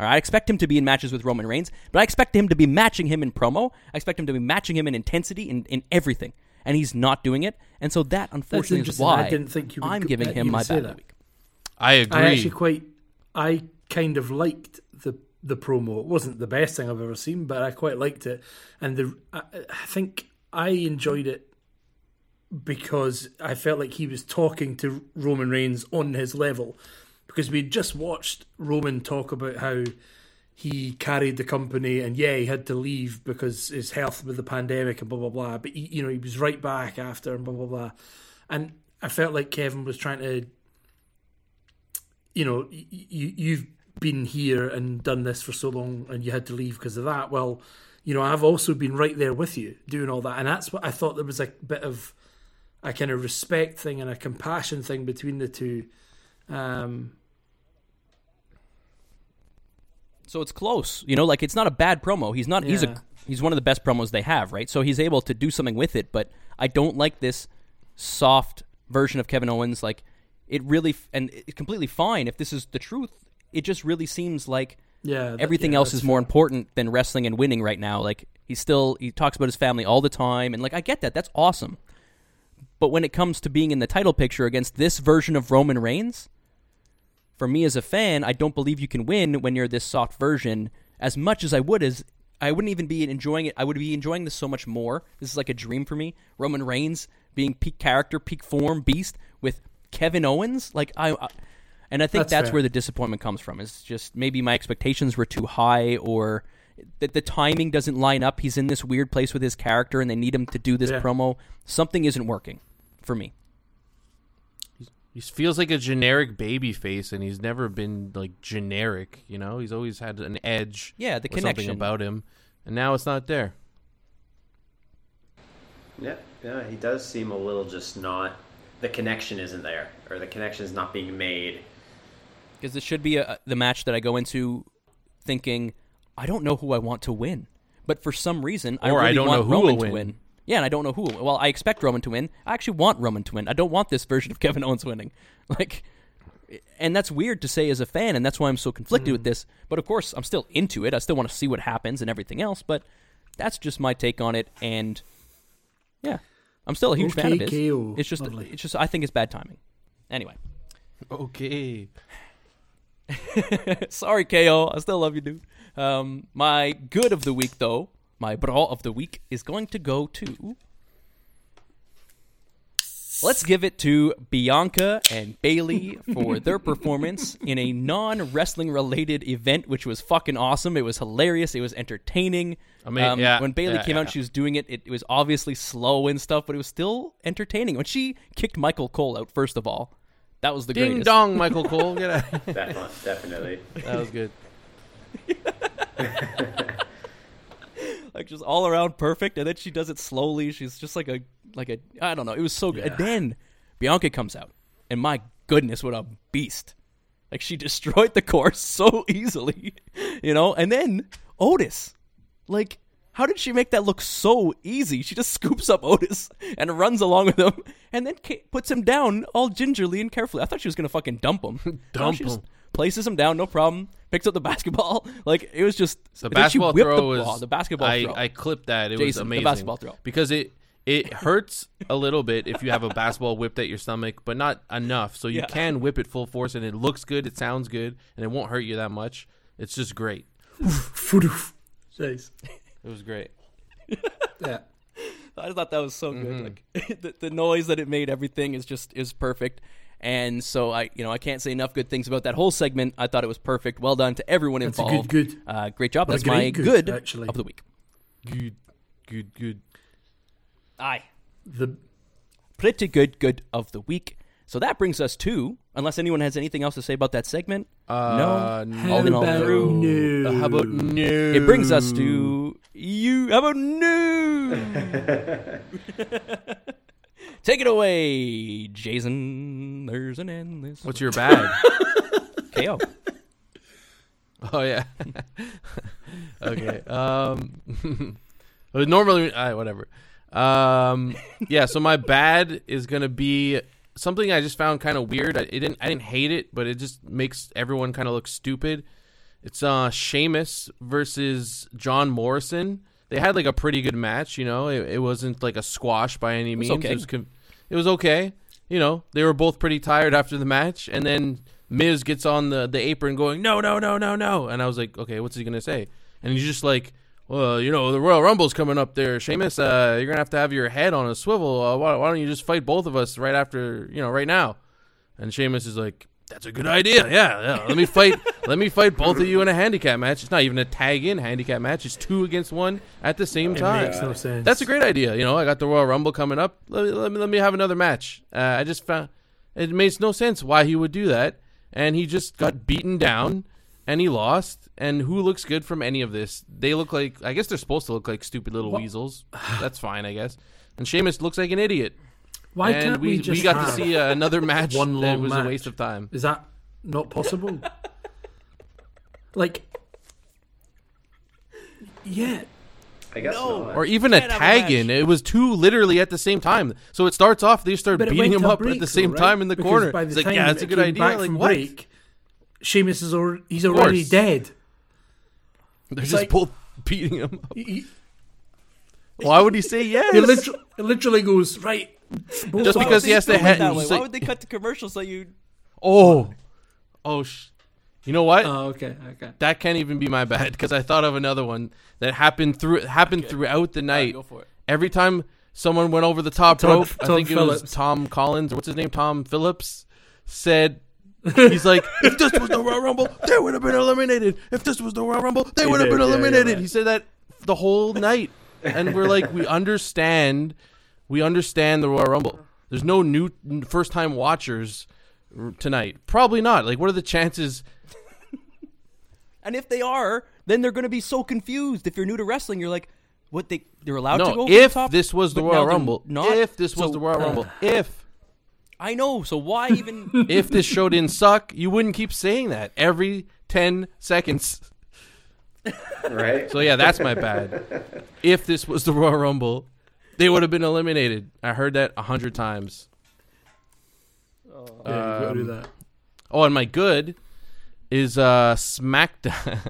All right, I expect him to be in matches with Roman Reigns, but I expect him to be matching him in promo. I expect him to be matching him in intensity and in everything. And he's not doing it. And so that, unfortunately, is why I'm giving him my bad of the week. I agree. I kind of liked the promo. It wasn't the best thing I've ever seen, but I quite liked it. And I think I enjoyed it because I felt like he was talking to Roman Reigns on his level, because we just watched Roman talk about how he carried the company and he had to leave because his health with the pandemic and blah, blah, blah. But he was right back after and blah, blah, blah. And I felt like Kevin was trying to, you've been here and done this for so long and you had to leave because of that. Well, I've also been right there with you doing all that. And that's what I thought. There was a bit of a kind of respect thing and a compassion thing between the two. So it's close, like, it's not a bad promo. He's not. Yeah. He's one of the best promos they have, right? So he's able to do something with it. But I don't like this soft version of Kevin Owens. Like, it really, and it's completely fine if this is the truth. It just really seems like everything else is more important than wrestling and winning right now. Like, he talks about his family all the time, and, like, I get that. That's awesome. But when it comes to being in the title picture against this version of Roman Reigns, for me as a fan, I don't believe you can win when you're this soft version as much as I would. I wouldn't even be enjoying it. I would be enjoying this so much more. This is like a dream for me. Roman Reigns being peak character, peak form, beast with Kevin Owens. Like, and I think that's where the disappointment comes from. It's just maybe my expectations were too high, or that the timing doesn't line up. He's in this weird place with his character and they need him to do this promo. Something isn't working for me. He feels like a generic baby face, and he's never been, like, generic, He's always had an edge. Yeah, the connection. Something about him, and now it's not there. Yeah, he does seem a little just not... The connection isn't there, or the connection is not being made. Because this should be the match that I go into thinking, I don't know who I want to win. But for some reason, I really want Roman to win. Yeah, and I don't know who. Well, I expect Roman to win. I actually want Roman to win. I don't want this version of Kevin Owens winning. Like, and that's weird to say as a fan, and that's why I'm so conflicted with this. But, of course, I'm still into it. I still want to see what happens and everything else, but that's just my take on it. And, yeah, I'm still a huge fan of his. It's just I think it's bad timing. Anyway. Okay. Sorry, KO. I still love you, dude. My good of the week, though, my brawl of the week, is going to go to... Let's give it to Bianca and Bayley for their performance in a non-wrestling related event, which was fucking awesome. It was hilarious. It was entertaining. I mean, when Bayley came out, she was doing it. It was obviously slow and stuff, but it was still entertaining. When she kicked Michael Cole out, first of all, that was the ding greatest. Ding dong, Michael Cole. Get out. That one, definitely. That was good. Like, just all around perfect, and then she does it slowly. She's just like a I don't know. It was so good. And then Bianca comes out, and my goodness, what a beast! Like, she destroyed the course so easily, you know. And then Otis, like, how did she make that look so easy? She just scoops up Otis and runs along with him, and then puts him down all gingerly and carefully. I thought she was gonna fucking dump him. She just places him down, no problem. Picks up the basketball. Like, it was just... The basketball throw was... The basketball throw. I clipped that. It was amazing. The basketball throw. Because it hurts a little bit if you have a basketball whipped at your stomach, but not enough. So you can whip it full force, and it looks good, it sounds good, and it won't hurt you that much. It's just great. Nice. It was great. Yeah. I thought that was so good. Like, the noise that it made, everything is perfect. And so I can't say enough good things about that whole segment. I thought it was perfect. Well done to everyone involved. That's good. Great job. That's my good actually of the week. Good. Aye. The pretty good of the week. So that brings us to, unless anyone has anything else to say about that segment. No. How about no? It brings us to you. How about no? Take it away, Jason. There's an endless... What's your bag? KO. Oh, yeah. Okay. Normally... whatever. So my bad is going to be something I just found kind of weird. I didn't hate it, but it just makes everyone kind of look stupid. It's Sheamus versus John Morrison. They had, like, a pretty good match, you know. It wasn't, like, a squash by any means. Okay. It was okay. You know, they were both pretty tired after the match. And then Miz gets on the apron going, no. And I was like, okay, what's he going to say? And he's just like, well, you know, the Royal Rumble's coming up there. Sheamus, you're going to have your head on a swivel. Why don't you just fight both of us right after, you know, right now? And Sheamus is like, that's a good idea. Yeah. Let me fight both of you in a handicap match. It's not even a tag-in handicap match. It's 2 against 1 at the same time. It makes no sense. That's a great idea. You know, I got the Royal Rumble coming up. Let me have another match. I just found it makes no sense why he would do that. And he just got beaten down, and he lost. And who looks good from any of this? They look like, I guess they're supposed to look like stupid little weasels. That's fine, I guess. And Sheamus looks like an idiot. Why and can't we just got to see another match one that was a waste of time. Is that not possible? Like, yeah. I guess no. Or even a tag-in. It was 2 literally at the same time. So it starts off, they start beating him up at the same time in the corner. It's like, yeah, that's a good idea. Like, what? Break, Sheamus is he's already dead. They're it's just like, both beating him up. Why would he say yes? It literally goes, right. Both just because he has the head. Why would they cut the commercial so you... You know what? Oh, okay. That can't even be my bad because I thought of another one that happened throughout the night. Right, go for it. Every time someone went over the top rope, I think Phillips. It was Tom Collins, or what's his name? Tom Phillips said... He's like, if this was the Royal Rumble, they would have been eliminated. If this was the Royal Rumble, they would have been eliminated. Yeah. He said that the whole night. And we're like, we understand the Royal Rumble. There's no new first-time watchers tonight. Probably not. Like, what are the chances? And if they are, then they're going to be so confused. If you're new to wrestling, you're like, what? They're allowed to go over the top? If this was the Royal Rumble. I know. So why even? If this show didn't suck, you wouldn't keep saying that every 10 seconds. Right? So, yeah, that's my bad. If this was the Royal Rumble... They would have been eliminated. I heard that 100 times. Oh, yeah, you go do that. Oh, and my good is SmackDown.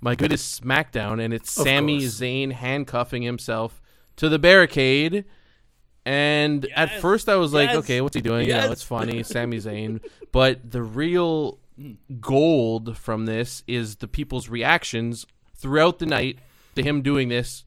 My good is SmackDown, and it's Sami Zayn handcuffing himself to the barricade. And yes, at first I was like, okay, what's he doing? Yeah, it's funny, Sami Zayn. But the real gold from this is the people's reactions throughout the night to him doing this,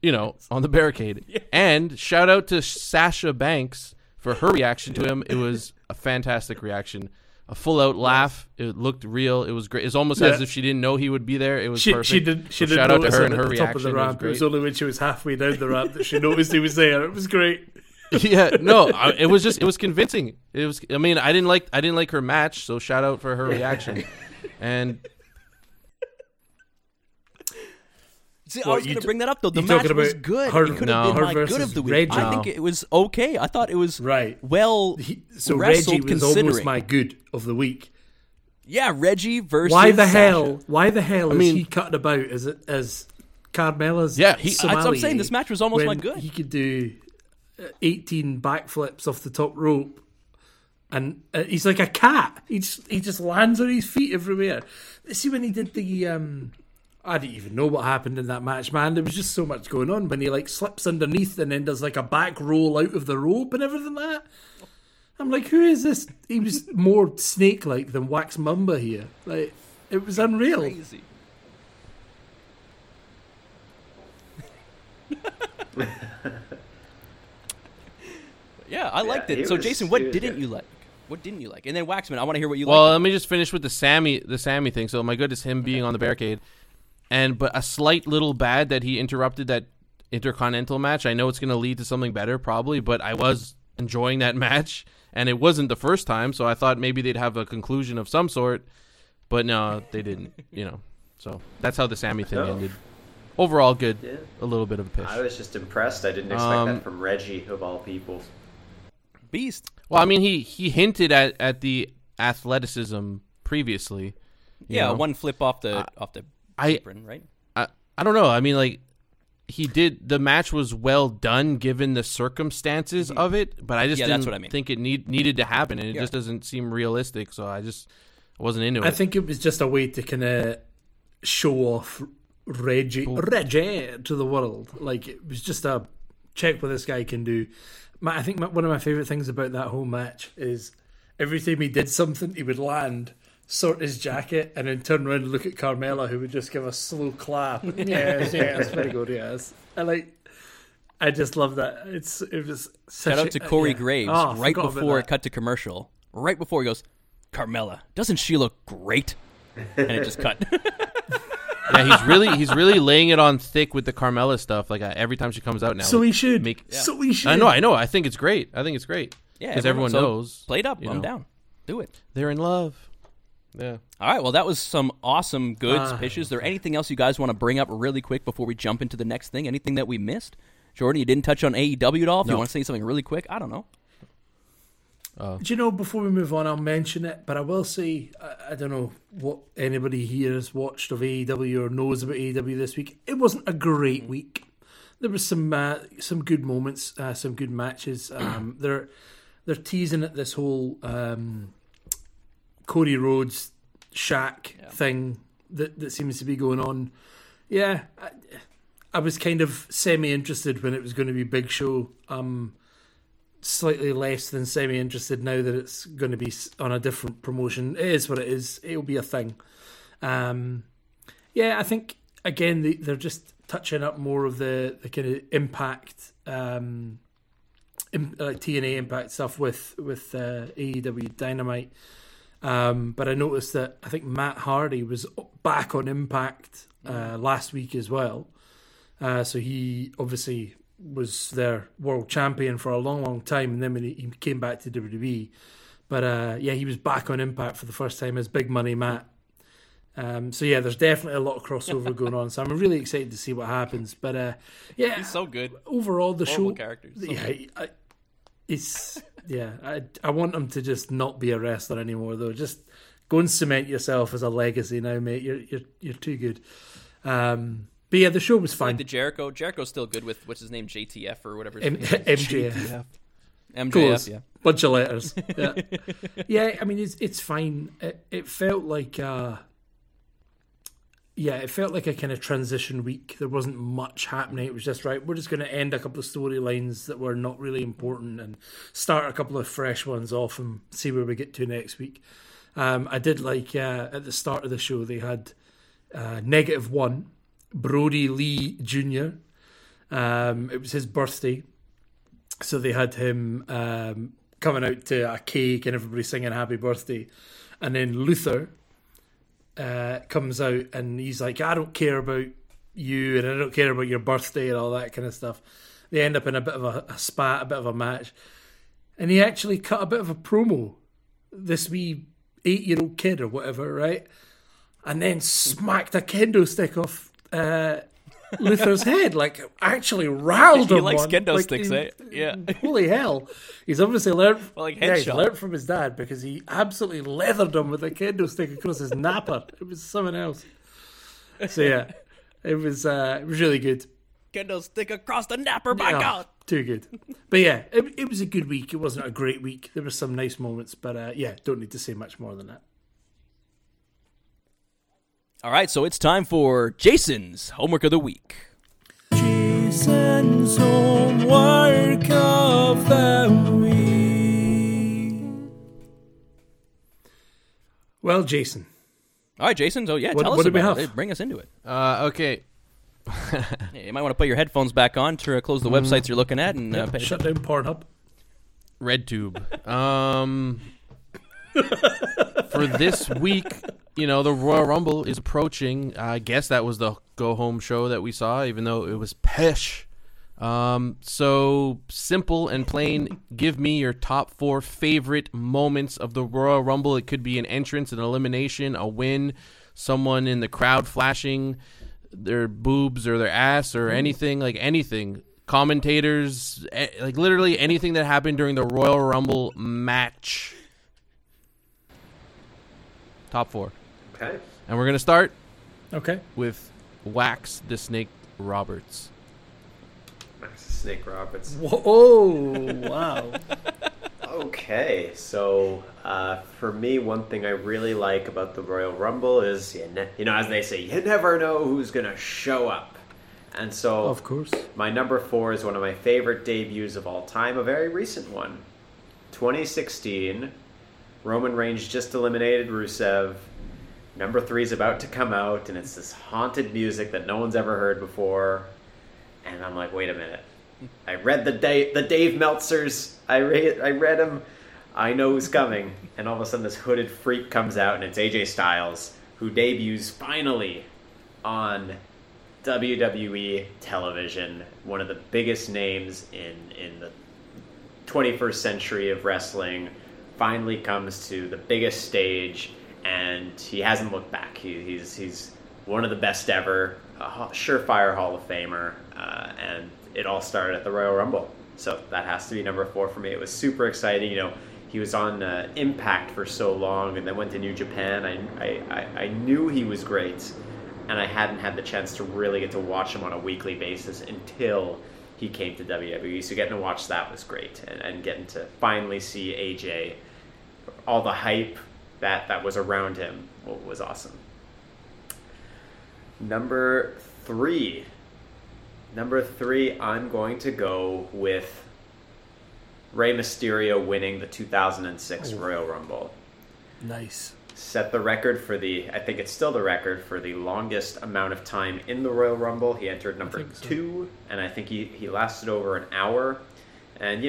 you know, on the barricade. Yeah. And shout out to Sasha Banks for her reaction to him. It was a fantastic reaction. A full-out laugh. It looked real. It was great. It's almost as if she didn't know he would be there. It was perfect. She did shout out to her and her reaction. Top of the ramp. It was only when she was halfway down the ramp that she noticed he was there. It was great. Yeah, no, it was just, it was convincing. It was. I mean, I didn't like her match, so shout out for her reaction. And see, I was going to bring that up though. The match was good. It could have been my good of the week. Reggie. I think it was okay. I thought it was well wrestled. Reggie was almost my good of the week. Yeah, Reggie versus Sasha. Why the hell is he cutting about as Carmella's? Yeah, that's what I'm saying. This match was almost my good. He could do 18 backflips off the top rope, and he's like a cat. He just lands on his feet everywhere. See when he did the I didn't even know what happened in that match, man. There was just so much going on. When he like slips underneath and then does like a back roll out of the rope and everything like that. I'm like, who is this? He was more snake-like than Wax Mamba here. Like, it was unreal. Crazy. Yeah, I liked it. So, Jason, what didn't you like? What didn't you like? And then Waxman, I want to hear what you liked. Well, let me just finish with the Sami thing. So, my goodness, him being on the barricade. But a slight little bad that he interrupted that Intercontinental match. I know it's going to lead to something better probably, but I was enjoying that match, and it wasn't the first time, so I thought maybe they'd have a conclusion of some sort, but no, they didn't, you know. So that's how the Sami thing ended. Overall, good. Yeah. A little bit of a pitch. I was just impressed. I didn't expect that from Reggie, of all people. Beast. Well, I mean, he hinted at the athleticism previously. Yeah, one flip off the apron, right? I don't know. I mean, like, he did. The match was well done given the circumstances of it, but I just didn't think it needed to happen, and it just doesn't seem realistic. So I just wasn't into it. I think it was just a way to kind of show off Reggie to the world. Like, it was just a check what this guy can do. I think one of my favorite things about that whole match is every time he did something, he would land, sort his jacket, and then turn around and look at Carmella, who would just give a slow clap. Yes, very good, yes. I just love that. It was such shout out to Corey Graves right before it cut to commercial. Right before he goes, Carmella, doesn't she look great? And it just cut. Yeah, he's really laying it on thick with the Carmella stuff. Like every time she comes out now, so he should. So he should. I know. I think it's great. Yeah, because everyone knows. Played up. I'm down. Do it. They're in love. Yeah. All right. Well, that was some awesome goods pitches. Is there anything else you guys want to bring up really quick before we jump into the next thing? Anything that we missed? Jordan, you didn't touch on AEW at all. If you want to say something really quick, I don't know. Do you know, before we move on, I'll mention it, but I will say, I don't know what anybody here has watched of AEW or knows about AEW this week. It wasn't a great week. There was some good moments, some good matches. They're teasing at this whole Cody Rhodes Shaq thing that seems to be going on. Yeah, I was kind of semi-interested when it was going to be Big Show. Slightly less than semi-interested now that it's going to be on a different promotion. It is what it is. It'll be a thing. I think, again, they're just touching up more of the kind of Impact, like TNA Impact stuff with AEW Dynamite. But I noticed that I think Matt Hardy was back on Impact last week as well. So he obviously was their world champion for a long, long time, and then when he came back to WWE. But he was back on Impact for the first time as Big Money Matt. There's definitely a lot of crossover going on, so I'm really excited to see what happens. But he's so good overall. The horrible show characters. So I want him to just not be a wrestler anymore, though. Just go and cement yourself as a legacy now, mate. You're too good. But yeah, the show was fine. Like the Jericho's still good with what's his name, JTF or whatever. MJF. MJF, yeah. Bunch of letters. Yeah, yeah, I mean it's fine. It felt like it felt like a kind of transition week. There wasn't much happening. It was just right, we're just going to end a couple of storylines that were not really important and start a couple of fresh ones off and see where we get to next week. I did like at the start of the show they had -1 Brody Lee Jr. It was his birthday. So they had him coming out to a cake and everybody singing happy birthday. And then Luther comes out and he's like, I don't care about you and I don't care about your birthday and all that kind of stuff. They end up in a bit of a spat, a bit of a match. And he actually cut a bit of a promo, this wee 8-year-old kid or whatever, right? And then smacked a kendo stick off Luther's head, like actually riled him. He likes kendo sticks, eh? Yeah. Holy hell! He's obviously learned. Well, like he's learned from his dad because he absolutely leathered him with a kendo stick across his napper. It was something else. So yeah, it was really good. Kendo stick across the napper, by God! Too good. But yeah, it was a good week. It wasn't a great week. There were some nice moments, but yeah, don't need to say much more than that. All right, so it's time for Jason's Homework of the Week. Jason's Homework of the Week. Well, Jason. All right, Jason. So, yeah, tell us about it. Bring us into it. Okay. You might want to put your headphones back on to close the websites you're looking at. And shut down Pornhub. RedTube. For this week... You know, the Royal Rumble is approaching. I guess that was the go-home show that we saw, even though it was pish. So, simple and plain, give me your top 4 favorite moments of the Royal Rumble. It could be an entrance, an elimination, a win, someone in the crowd flashing their boobs or their ass or anything, like anything. Commentators, like literally anything that happened during the Royal Rumble match. Top 4. Okay. And we're going to start with Wax the Snake Roberts. Wax the Snake Roberts. Whoa, wow. Okay, so for me, one thing I really like about the Royal Rumble is, as they say, you never know who's going to show up. And so of course, my number 4 is one of my favorite debuts of all time, a very recent one. 2016, Roman Reigns just eliminated Rusev. Number 3 is about to come out, and it's this haunted music that no one's ever heard before. And I'm like, wait a minute. I read the Dave Meltzers. I read him. I know who's coming. And all of a sudden, this hooded freak comes out, and it's AJ Styles, who debuts finally on WWE television. One of the biggest names in the 21st century of wrestling finally comes to the biggest stage. And he hasn't looked back. He's one of the best ever, a surefire Hall of Famer, and it all started at the Royal Rumble. So that has to be number 4 for me. It was super exciting. He was on Impact for so long, and then went to New Japan. I knew he was great, and I hadn't had the chance to really get to watch him on a weekly basis until he came to WWE. So getting to watch that was great, and getting to finally see AJ, all the hype that was around him was awesome. Number three, I'm going to go with Rey Mysterio winning the 2006 Royal Rumble. Nice. Set the record for I think it's still the record for the longest amount of time in the Royal Rumble. He entered number 2, and I think he lasted over an hour. And,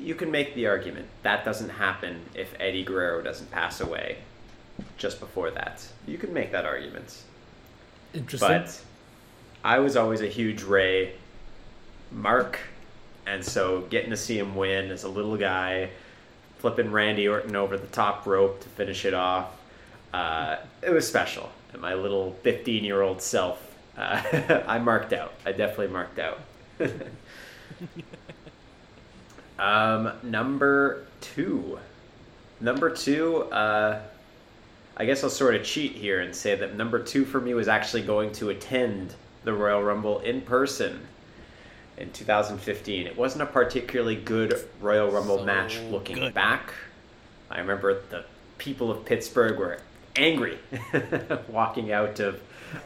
you can make the argument that doesn't happen if Eddie Guerrero doesn't pass away just before that. You can make that argument. Interesting. But I was always a huge Rey mark, and so getting to see him win as a little guy, flipping Randy Orton over the top rope to finish it off, it was special. And my little 15-year-old self, I marked out. I definitely marked out. Number two, I guess I'll sort of cheat here and say that number 2 for me was actually going to attend the Royal Rumble in person in 2015. It wasn't a particularly good Royal Rumble match looking back. I remember the people of Pittsburgh were angry walking out of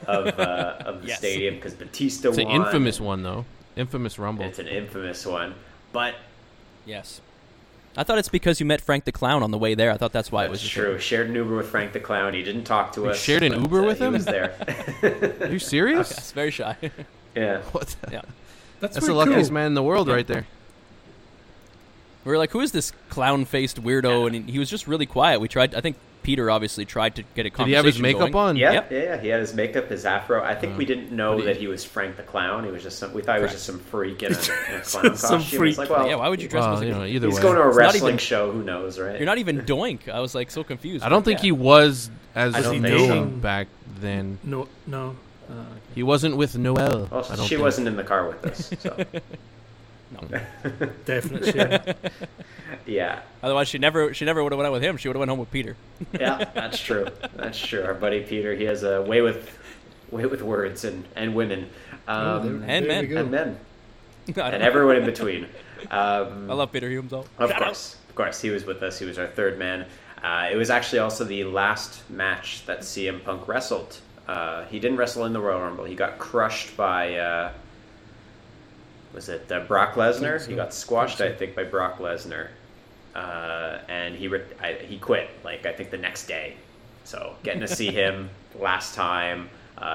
the stadium because Batista won. It's an infamous one, though. Infamous Rumble. It's an infamous one. But... yes. I thought it's because you met Frank the Clown on the way there. I thought that's why it was true. Shared an Uber with Frank the Clown. He didn't talk to us. Shared an Uber with him? He was there. Are you serious? Okay, very shy. Yeah. What? Yeah. That's the luckiest man in the world right there. We were like, who is this clown-faced weirdo? Yeah. And he was just really quiet. We tried. I think Peter obviously tried to get a conversation. Did he have his makeup on? Yeah. He had his makeup, his afro. I think we didn't know that he was Frank the Clown. He was just some. We thought he was just some freak in a clown costume. Some freak. Like, well, yeah. Why would you dress as a clown? Either way, he's going to a wrestling show. Who knows, right? You're not even Doink. I was like so confused. I don't think he was as known back then. No. He wasn't with Noelle. Also, she wasn't in the car with us. So. No, definitely. Yeah. Otherwise, she never would have went out with him. She would have went home with Peter. Yeah, that's true. Our buddy Peter, he has a way with words and women, and men, and everyone in between. I love Peter himself. Of course, he was with us. He was our third man. It was actually also the last match that CM Punk wrestled. He didn't wrestle in the Royal Rumble. He got crushed by. Was it Brock Lesnar? He got squashed, I think, by Brock Lesnar, and he quit. Like I think the next day. So getting to see him last time,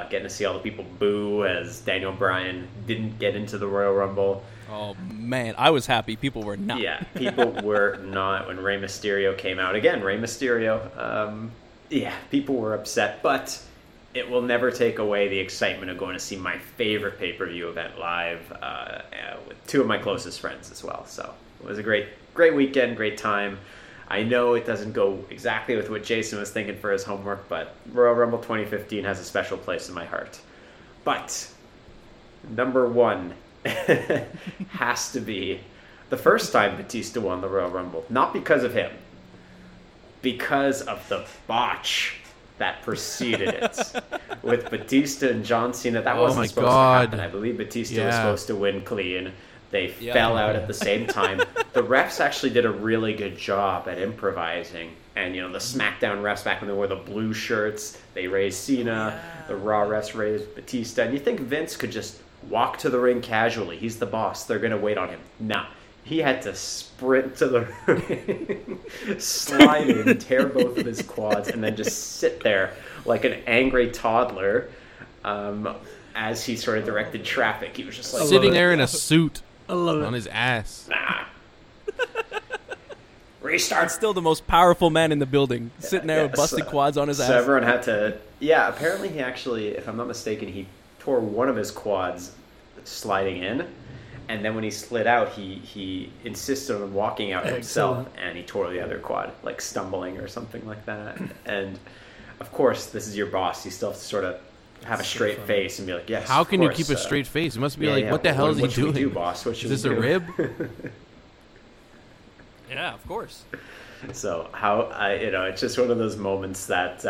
getting to see all the people boo as Daniel Bryan didn't get into the Royal Rumble. Oh man, I was happy. People were not. Yeah, people were not when Rey Mysterio came out again. Rey Mysterio. People were upset, but. It will never take away the excitement of going to see my favorite pay-per-view event live with two of my closest friends as well. So it was a great weekend, great time. I know it doesn't go exactly with what Jason was thinking for his homework, but Royal Rumble 2015 has a special place in my heart. But number one has to be the first time Batista won the Royal Rumble. Not because of him, because of the botch that preceded it with Batista and John Cena. That wasn't supposed to happen. I believe Batista was supposed to win clean. They fell out at the same time. The refs actually did a really good job at improvising. And, the SmackDown refs back when they wore the blue shirts, they raised Cena. The Raw refs raised Batista. And you think Vince could just walk to the ring casually. He's the boss. They're going to wait on him. Nah. He had to sprint to the ring, slide in, tear both of his quads, and then just sit there like an angry toddler as he sort of directed traffic. He was just like sitting there in a suit on his ass. Nah. Restart. Still the most powerful man in the building, sitting there with busted quads on his ass. So everyone had to... Yeah, apparently he actually, if I'm not mistaken, he tore one of his quads sliding in. And then when he slid out, he insisted on walking out himself, and he tore the other quad, like stumbling or something like that. And, of course, this is your boss. You still have to sort of have a straight face and be like, yes, How can you keep a straight face? It must be what the hell is he doing? What should we do, boss? Is this a rib? Yeah, of course. So, it's just one of those moments that,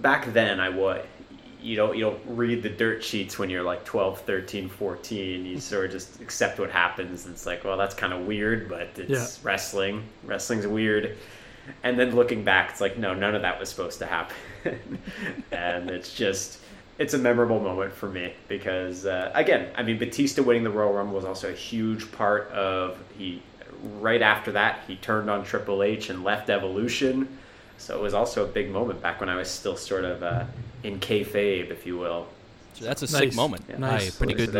back then I would. You don't read the dirt sheets when you're like 12, 13, 14. You sort of just accept what happens. And it's like, well, that's kind of weird, but it's wrestling. Wrestling's weird. And then looking back, it's like, no, none of that was supposed to happen. And it's a memorable moment for me because, again, I mean, Batista winning the Royal Rumble was also a huge part of right after that, he turned on Triple H and left Evolution. So it was also a big moment back when I was still sort of in kayfabe, if you will. So that's a sick moment. Yeah. Nice. Pretty good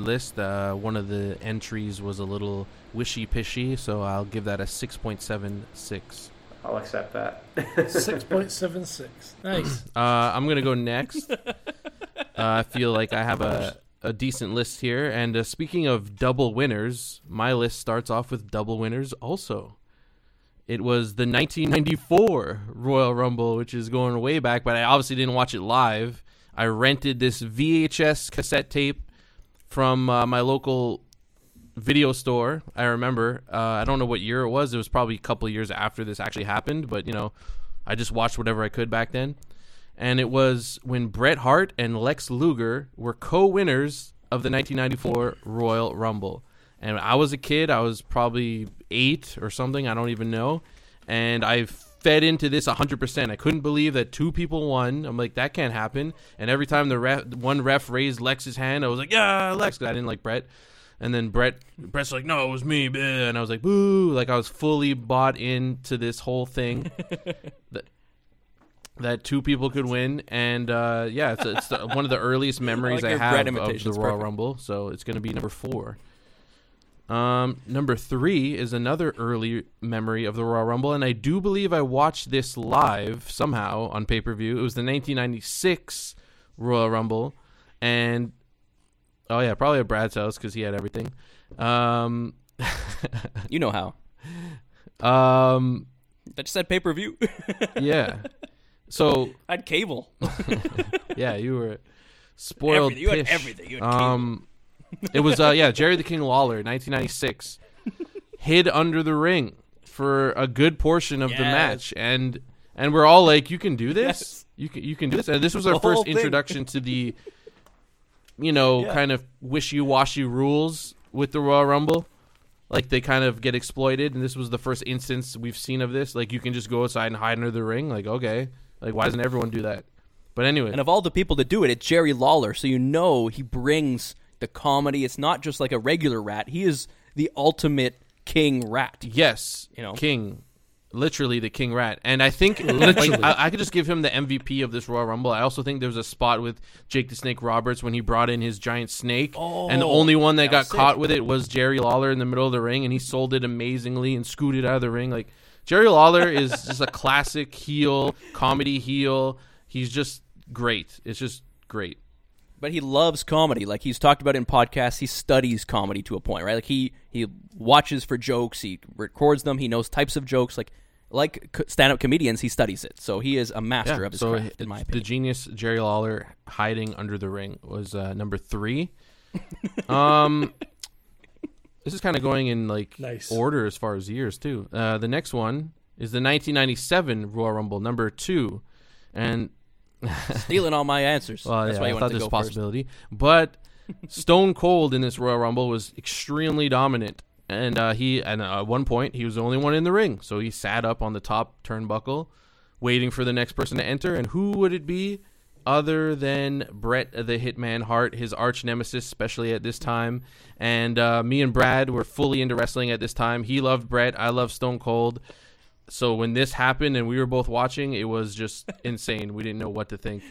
list. One of the entries was a little wishy-pishy, so I'll give that a 6.76. I'll accept that. 6.76. Nice. I'm going to go next. I feel like I have a decent list here. And speaking of double winners, my list starts off with double winners also. It was the 1994 Royal Rumble, which is going way back, but I obviously didn't watch it live. I rented this VHS cassette tape from my local video store, I remember. I don't know what year it was. It was probably a couple of years after this actually happened, but, I just watched whatever I could back then. and it was when Bret Hart and Lex Luger were co-winners of the 1994 Royal Rumble. And I was a kid. I was probably 8 or something. I don't even know. And I fed into this 100%. I couldn't believe that 2 people won. I'm like, that can't happen. And every time the one ref raised Lex's hand, I was like, yeah, Lex, because I didn't like Bret. And then Bret's like, no, it was me. And I was like, boo. Like, I was fully bought into this whole thing that 2 people could win. And, yeah, it's one of the earliest memories I have of the Royal Rumble. So it's going to be number 4. Number 3 is another early memory of the Royal Rumble, and I do believe I watched this live somehow on pay-per-view. It was the 1996 Royal Rumble, and oh yeah, probably at Brad's house because he had everything. You know how. I just had pay-per-view. Yeah. So I had cable. Yeah, you were spoiled. You had everything. You had cable. It was, Jerry the King Lawler, 1996, hid under the ring for a good portion of the match. And we're all like, you can do this? Yes. You can do this? And this was our first introduction to the, kind of wishy-washy rules with the Royal Rumble. Like, they kind of get exploited, and this was the first instance we've seen of this. Like, you can just go outside and hide under the ring. Like, okay. Like, why doesn't everyone do that? But anyway. And of all the people to do it, it's Jerry Lawler. So he brings the comedy. It's not just like a regular rat. He is the ultimate king rat. Yes, king, literally the king rat. And I think literally, I could just give him the MVP of this Royal Rumble. I also think there was a spot with Jake the Snake Roberts when he brought in his giant snake, and the only one that got caught with it was Jerry Lawler in the middle of the ring, and he sold it amazingly and scooted out of the ring. Like, Jerry Lawler is just a classic heel, comedy heel. He's just great. It's just great. But he loves comedy. Like, he's talked about in podcasts, he studies comedy to a point, right? Like, he watches for jokes, he records them, he knows types of jokes. Like stand-up comedians, he studies it. So he is a master of his craft, in my opinion. The genius Jerry Lawler hiding under the ring was number 3. This is kind of going in, order as far as years, too. The next one is the 1997 Royal Rumble, number 2. And... stealing all my answers. Well, that's why I thought there's a possibility. First. But Stone Cold in this Royal Rumble was extremely dominant, and at one point he was the only one in the ring. So he sat up on the top turnbuckle, waiting for the next person to enter. And who would it be, other than Bret the Hitman Hart, his arch nemesis, especially at this time? And me and Brad were fully into wrestling at this time. He loved Bret. I loved Stone Cold. So when this happened and we were both watching, it was just insane. We didn't know what to think.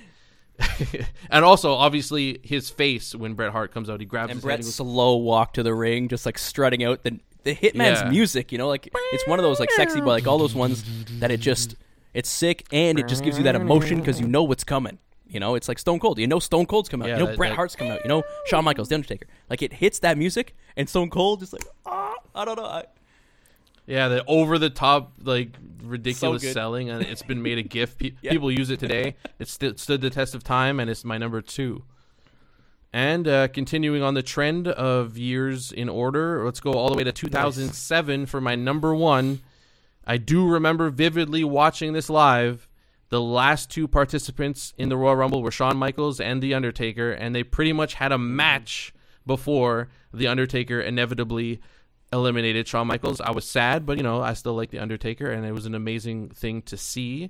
And also, obviously, his face when Bret Hart comes out, he grabs his head. And Bret's slow walk to the ring, just like strutting out. The Hitman's music, like it's one of those sexy, but all those ones that it's sick and it just gives you that emotion because you know what's coming. It's like Stone Cold. You know Stone Cold's coming out. Bret Hart's coming out. Shawn Michaels, The Undertaker. Like, it hits that music and Stone Cold just like, I don't know. Yeah, the over-the-top, ridiculous selling, and it's been made a GIF. People use it today. It stood the test of time, and it's my number 2. And continuing on the trend of years in order, let's go all the way to 2007 for my number 1. I do remember vividly watching this live. The last 2 participants in the Royal Rumble were Shawn Michaels and The Undertaker, and they pretty much had a match before The Undertaker inevitably eliminated Shawn Michaels. I was sad, but I still like The Undertaker, and it was an amazing thing to see.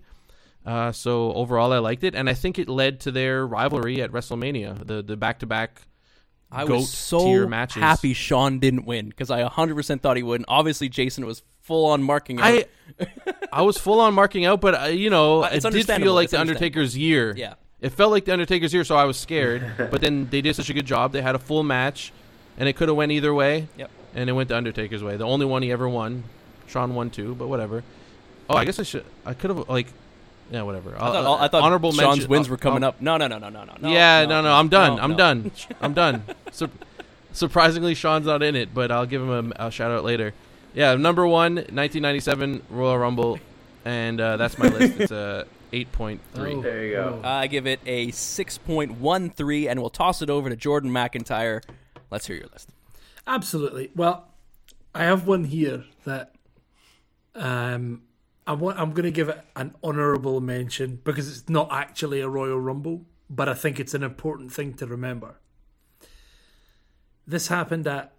So overall, I liked it, and I think it led to their rivalry at WrestleMania, the back-to-back GOAT tier matches. I was so happy Shawn didn't win because I 100% thought he would, and obviously Jason was full-on marking out. I was full-on marking out, but it did feel like The Undertaker's year. Yeah, it felt like The Undertaker's year, so I was scared, but then they did such a good job. They had a full match, and it could have went either way. Yep. And it went the Undertaker's way. The only one he ever won. Shawn won 2, but whatever. Oh, I guess I could have, yeah, whatever. I thought honorable Shawn's mention, wins were coming up. No. I'm done. I'm done. Surprisingly, Shawn's not in it, but I'll give him a shout-out later. Yeah, number 1, 1997 Royal Rumble, and that's my list. It's 8.3. Oh, there you go. I give it a 6.13, and we'll toss it over to Jordan McIntyre. Let's hear your list. Absolutely. Well, I have one here that I'm going to give it an honourable mention because it's not actually a Royal Rumble, but I think it's an important thing to remember. This happened at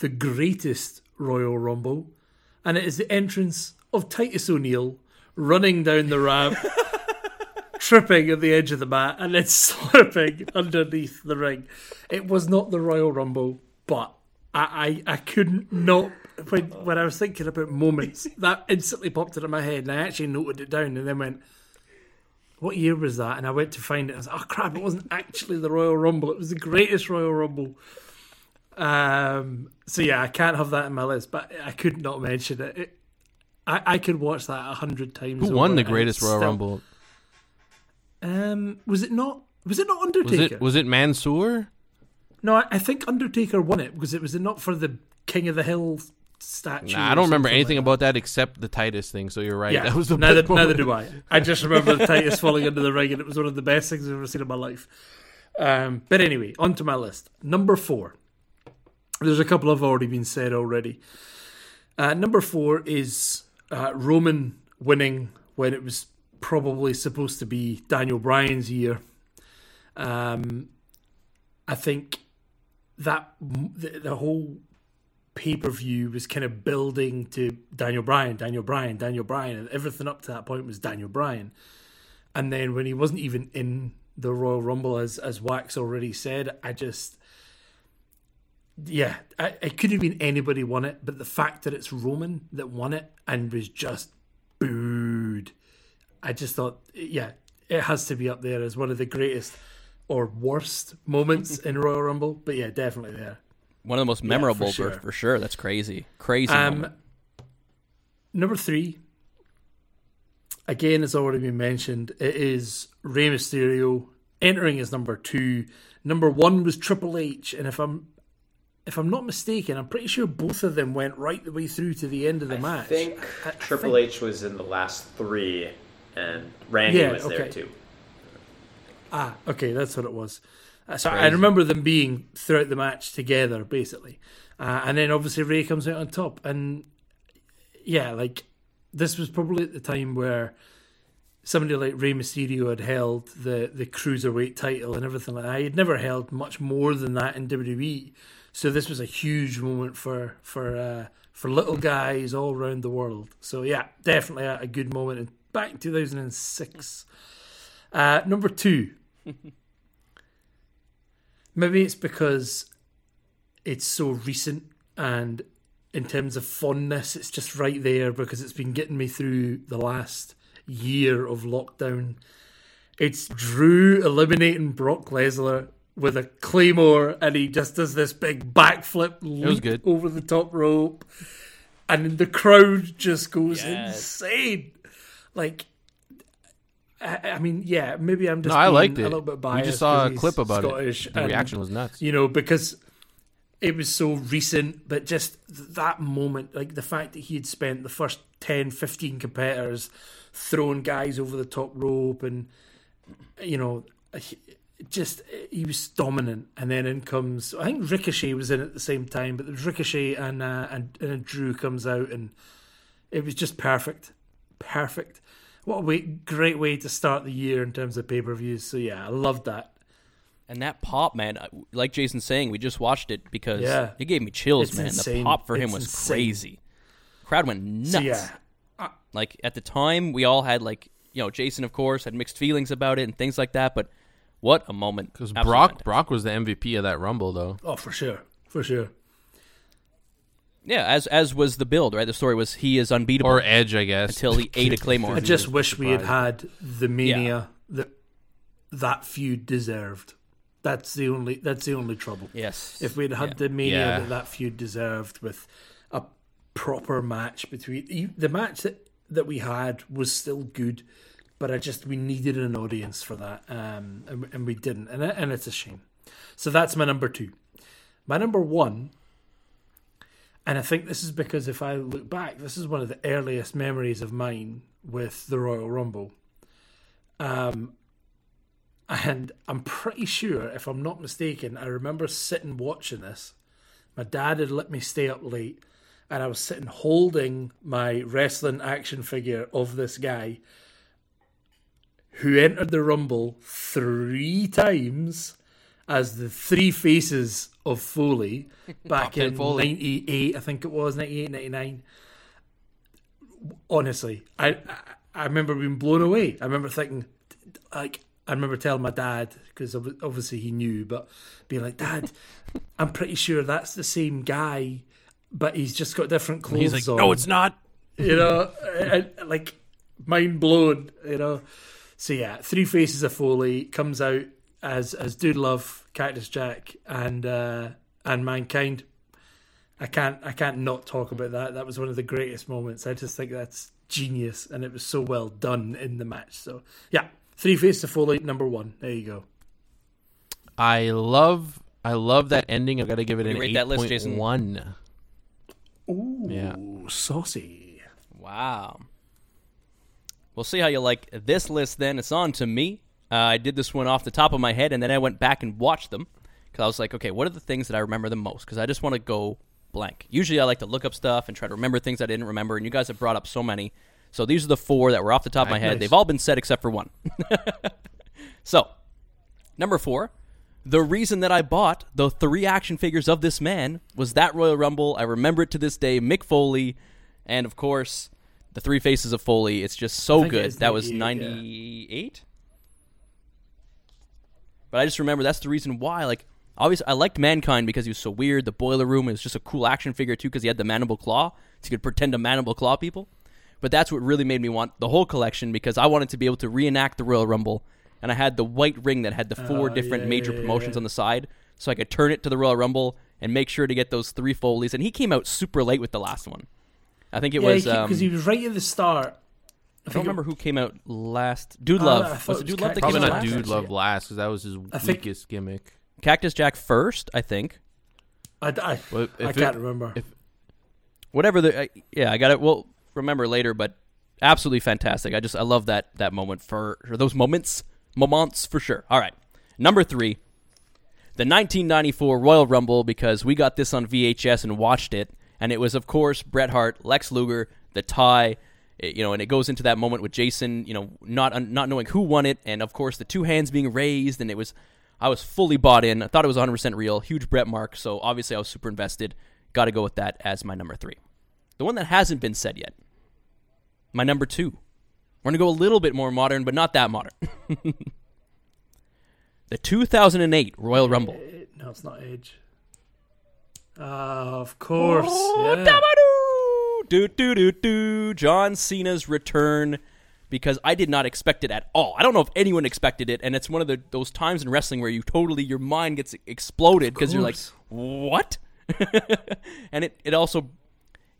the greatest Royal Rumble, and it is the entrance of Titus O'Neil running down the ramp, tripping at the edge of the mat, and then slipping underneath the ring. It was not the Royal Rumble, but I couldn't not... When I was thinking about moments, that instantly popped into my head, and I actually noted it down and then went, what year was that? And I went to find it. I was like, oh crap, it wasn't actually the Royal Rumble. It was the greatest Royal Rumble. So yeah, I can't have that in my list, but I could not mention it. I could watch that 100 times. Who won the greatest Royal Rumble? Was it not Undertaker? Was it Mansoor? No, I think Undertaker won it because it was not for the King of the Hill statue. Nah, I don't remember anything about that except the Titus thing, so you're right. Yeah, that was the neither do I. I just remember the Titus falling under the ring, and it was one of the best things I've ever seen in my life. But anyway, onto my list. Number 4. There's a couple have already been said already. Number 4 is Roman winning when it was probably supposed to be Daniel Bryan's year. I think that the whole pay-per-view was kind of building to Daniel Bryan, and everything up to that point was Daniel Bryan. And then when he wasn't even in the Royal Rumble, as Wax already said, it could have been anybody won it, but the fact that it's Roman that won it and was just booed, I just thought, yeah, it has to be up there as one of the greatest or worst moments in Royal Rumble, but yeah, definitely there. One of the most memorable, for sure. That's crazy. Crazy moment. Number 3, again, it's already been mentioned. It is Rey Mysterio entering as number 2. Number 1 was Triple H, and if I'm not mistaken, I'm pretty sure both of them went right the way through to the end of the match. I think Triple H was in the last 3, and Randy was there too. Ah, okay, that's what it was. So crazy. I remember them being throughout the match together, basically. And then obviously Rey comes out on top. And yeah, like this was probably at the time where somebody like Rey Mysterio had held the Cruiserweight title and everything like that. He had never held much more than that in WWE. So this was a huge moment for little guys all around the world. So yeah, definitely a good moment. And back in 2006. Number 2. Maybe it's because it's so recent, and in terms of fondness, it's just right there because it's been getting me through the last year of lockdown. It's Drew eliminating Brock Lesnar with a claymore, and he just does this big backflip leap over the top rope, and the crowd just goes insane. Like, I mean, yeah, maybe I'm just a little bit biased. We just saw a clip about Scottish it. The reaction was nuts. You know, because it was so recent, but just that moment, like the fact that he had spent the first 10, 15 competitors throwing guys over the top rope, and, you know, he was dominant. And then in comes, I think Ricochet was in at the same time, but there was Ricochet and Drew comes out, and it was just perfect. Perfect. What a great way to start the year in terms of pay-per-views. So, yeah, I loved that. And that pop, man, like Jason's saying, we just watched it because it gave me chills, man. Insane. The pop for him was crazy. The crowd went nuts. So, yeah. Like, at the time, we all had, like, you know, Jason, of course, had mixed feelings about it and things like that. But what a moment. Because Brock was the MVP of that Rumble, though. Oh, for sure. For sure. Yeah, as was the build, right? The story was he is unbeatable. Or Edge, I guess. Until he ate a claymore. I just wish we had the mania that feud deserved. That's the only trouble. Yes. If we'd had the mania that feud deserved with a proper match between... The match that we had was still good, but we needed an audience for that, and we didn't, and it's a shame. So that's my number 2. My number 1... And I think this is because if I look back, this is one of the earliest memories of mine with the Royal Rumble. And I'm pretty sure, if I'm not mistaken, I remember sitting watching this. My dad had let me stay up late. and I was sitting holding my wrestling action figure of this guy who entered the Rumble 3 times as the 3 faces of Foley back in Foley. 98, I think it was, 98, 99. Honestly, I remember being blown away. I remember thinking, like, I remember telling my dad, because obviously he knew, but being like, Dad, I'm pretty sure that's the same guy, but he's just got different clothes on. He's like, no, it's not. You know, I, like, mind blown, you know. So yeah, 3 faces of Foley, comes out as Dude Love, Cactus Jack, and Mankind. I can't not talk about that. That was one of the greatest moments. I just think that's genius, and it was so well done in the match. So yeah, 3 faces of Foley, number 1. There you go. I love that ending. I've got to give it an 8.1. Ooh, yeah. Saucy. Wow. We'll see how you like this list then. It's on to me. I did this one off the top of my head, and then I went back and watched them because I was like, okay, what are the things that I remember the most? Because I just want to go blank. Usually I like to look up stuff and try to remember things I didn't remember, and you guys have brought up so many. So these are the 4 that were off the top of my head. They've all been said except for 1. So, number 4, the reason that I bought the 3 action figures of this man was that Royal Rumble. I remember it to this day. Mick Foley, and of course, the 3 faces of Foley. It's just so good. That was 98? Yeah. But I just remember that's the reason why. Like, obviously, I liked Mankind because he was so weird. The Boiler Room was just a cool action figure, too, because he had the Mandible Claw. So he could pretend to Mandible Claw people. But that's what really made me want the whole collection, because I wanted to be able to reenact the Royal Rumble. And I had the white ring that had the 4 different major promotions on the side. So I could turn it to the Royal Rumble and make sure to get those 3 Foleys. And he came out super late with the last one. I think it was... because he was right at the start. I don't remember who came out last. Dude Love. Was it Dude Love that came out last? Probably not Dude Love last, because that was his weakest gimmick. Cactus Jack first, I think. I can't remember. I got it. Well... remember later, but absolutely fantastic. I love that moment for those moments for sure. All right, number 3, the 1994 Royal Rumble, because we got this on VHS and watched it, and it was of course Bret Hart, Lex Luger, the tie, you know, and it goes into that moment with Jason, you know, not knowing who won it, and of course the 2 hands being raised, and I was fully bought in. I thought it was 100% real, huge Bret mark, so obviously I was super invested. Got to go with that as my number 3. The one that hasn't been said yet. My number 2. We're going to go a little bit more modern, but not that modern. The 2008 Royal Rumble. No, it's not Edge. Of course. Oh, yeah. John Cena's return, because I did not expect it at all. I don't know if anyone expected it, and it's one of those times in wrestling where your mind gets exploded because you're like, what? And it also...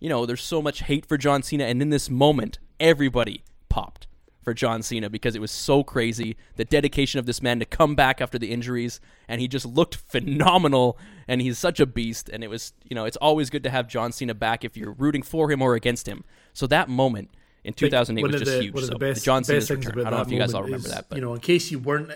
you know, there's so much hate for John Cena, and in this moment, everybody popped for John Cena because it was so crazy. The dedication of this man to come back after the injuries, and he just looked phenomenal, and he's such a beast, and it was, you know, it's always good to have John Cena back if you're rooting for him or against him. So that moment in 2008 was just huge. One of the best things about that, I don't know if you guys all remember that. But. You know, in case you weren't,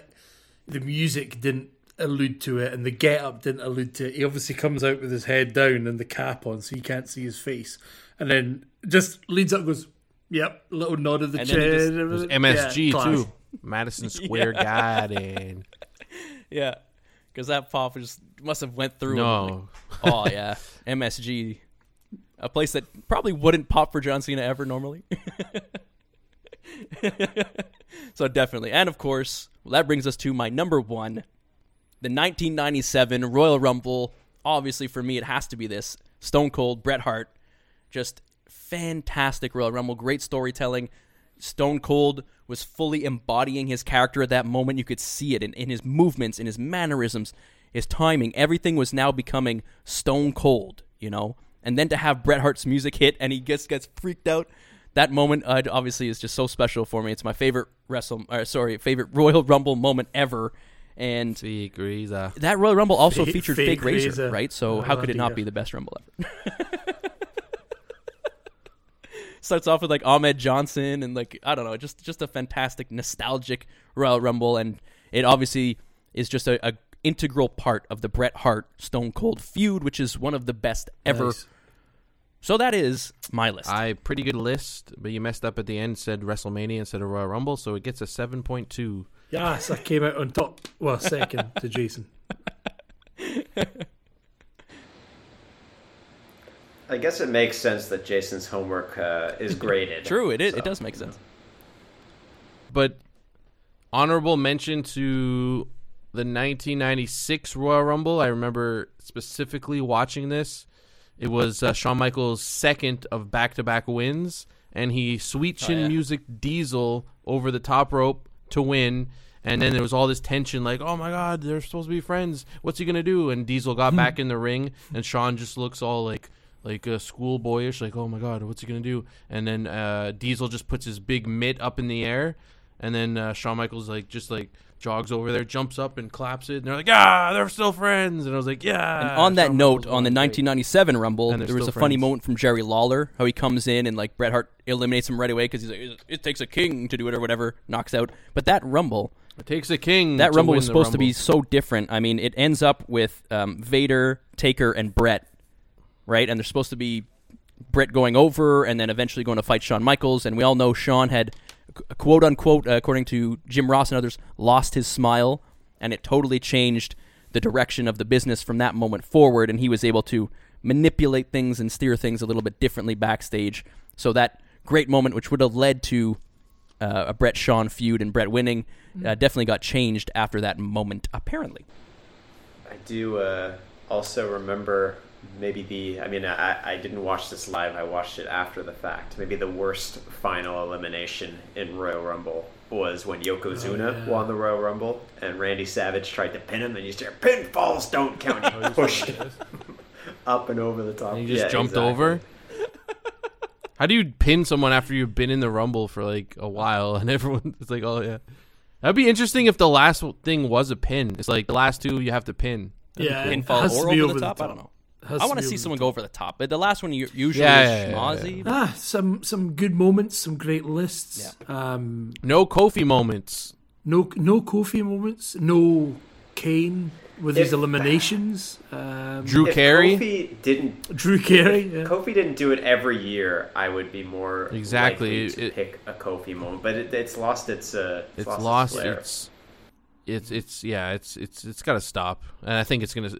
the music didn't allude to it, and the get-up didn't allude to it. He obviously comes out with his head down and the cap on, so you can't see his face. And then just leads up and goes, yep, little nod of the chin. There's MSG, too. Madison Square Garden. Yeah, because that pop just must have went through. No. Like, oh, yeah. MSG, a place that probably wouldn't pop for John Cena ever normally. So definitely. And, of course, that brings us to my number 1, the 1997 Royal Rumble. Obviously, for me, it has to be this. Stone Cold, Bret Hart. Just fantastic Royal Rumble. Great storytelling. Stone Cold was fully embodying his character at that moment. You could see it in his movements, in his mannerisms, his timing. Everything was now becoming Stone Cold, you know? And then to have Bret Hart's music hit and he just gets freaked out. That moment, obviously, is just so special for me. It's my favorite Royal Rumble moment ever. And that Royal Rumble also featured Big Razor, right? So how could it not be the best Rumble ever? Starts off with like Ahmed Johnson and like, I don't know, just a fantastic, nostalgic Royal Rumble. And it obviously is just a integral part of the Bret Hart Stone Cold feud, which is one of the best ever. So that is my list. Pretty good list, but you messed up at the end, said WrestleMania instead of Royal Rumble, so it gets a 7.2. Yes, I came out on top, well, second to Jason. I guess it makes sense that Jason's homework is graded. True, it is. So. It does make sense. But honorable mention to the 1996 Royal Rumble. I remember specifically watching this. It was Shawn Michaels' second of back-to-back wins, and he sweet-chin music Diesel over the top rope to win, and then there was all this tension like, oh, my God, they're supposed to be friends. What's he going to do? And Diesel got back in the ring, and Shawn just looks all like schoolboyish, like, oh, my God, what's he going to do? And then Diesel just puts his big mitt up in the air, and then Shawn Michaels just jogs over there, jumps up, and claps it. And they're like, ah, they're still friends. And I was like, yeah. And on that note, on the 1997 Rumble, there was a funny moment from Jerry Lawler, how he comes in and, like, Bret Hart eliminates him right away because he's like, it takes a king to do it or whatever, knocks out. But that Rumble... It takes a king. That Rumble was supposed to be so different. I mean, it ends up with Vader, Taker, and Bret, right? And they're supposed to be Bret going over and then eventually going to fight Shawn Michaels. And we all know Shawn had... quote unquote, according to Jim Ross and others, lost his smile, and it totally changed the direction of the business from that moment forward, and he was able to manipulate things and steer things a little bit differently backstage. So that great moment, which would have led to a Bret-Shawn feud and Bret winning, definitely got changed after that moment, apparently. I do also remember... I didn't watch this live. I watched it after the fact. Maybe the worst final elimination in Royal Rumble was when Yokozuna won the Royal Rumble and Randy Savage tried to pin him, and he said, "Pinfalls don't count." He pushed him up and over the top. And he just jumped over. How do you pin someone after you've been in the Rumble for like a while and everyone's like, "Oh yeah." That'd be interesting if the last thing was a pin. It's like the last two you have to pin. That'd be cool. Pinfall or over the top. I don't know. I want to see someone go over the top, but the last one usually is schmozzy. Ah, some good moments, some great lists. Yeah. No Kofi moments. No Kofi moments. No Kane with his eliminations. Drew Carey. If Kofi didn't do it every year, I would be more likely to pick a Kofi moment, but it's lost its. It's got to stop, and I think it's gonna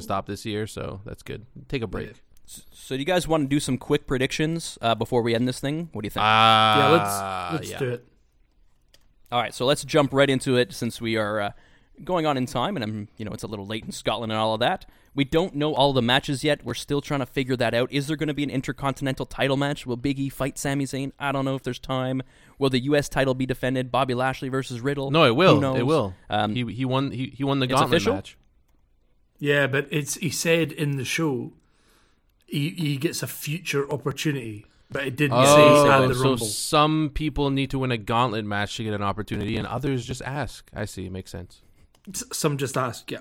stop this year. So that's good. Take a break. Yeah. So do you guys want to do some quick predictions before we end this thing? What do you think? Yeah, let's do it. All right, so let's jump right into it since we are going on in time, and it's a little late in Scotland and all of that. We don't know all the matches yet. We're still trying to figure that out. Is there going to be an intercontinental title match? Will Big E fight Sami Zayn? I don't know if there's time. Will the U.S. title be defended? Bobby Lashley versus Riddle? No, it will. Who knows? It will. He won the gauntlet match. Yeah, but he said in the show he gets a future opportunity, but it didn't say at the Rumble. So some people need to win a gauntlet match to get an opportunity, and others just ask. I see. It makes sense. Some just ask, yeah.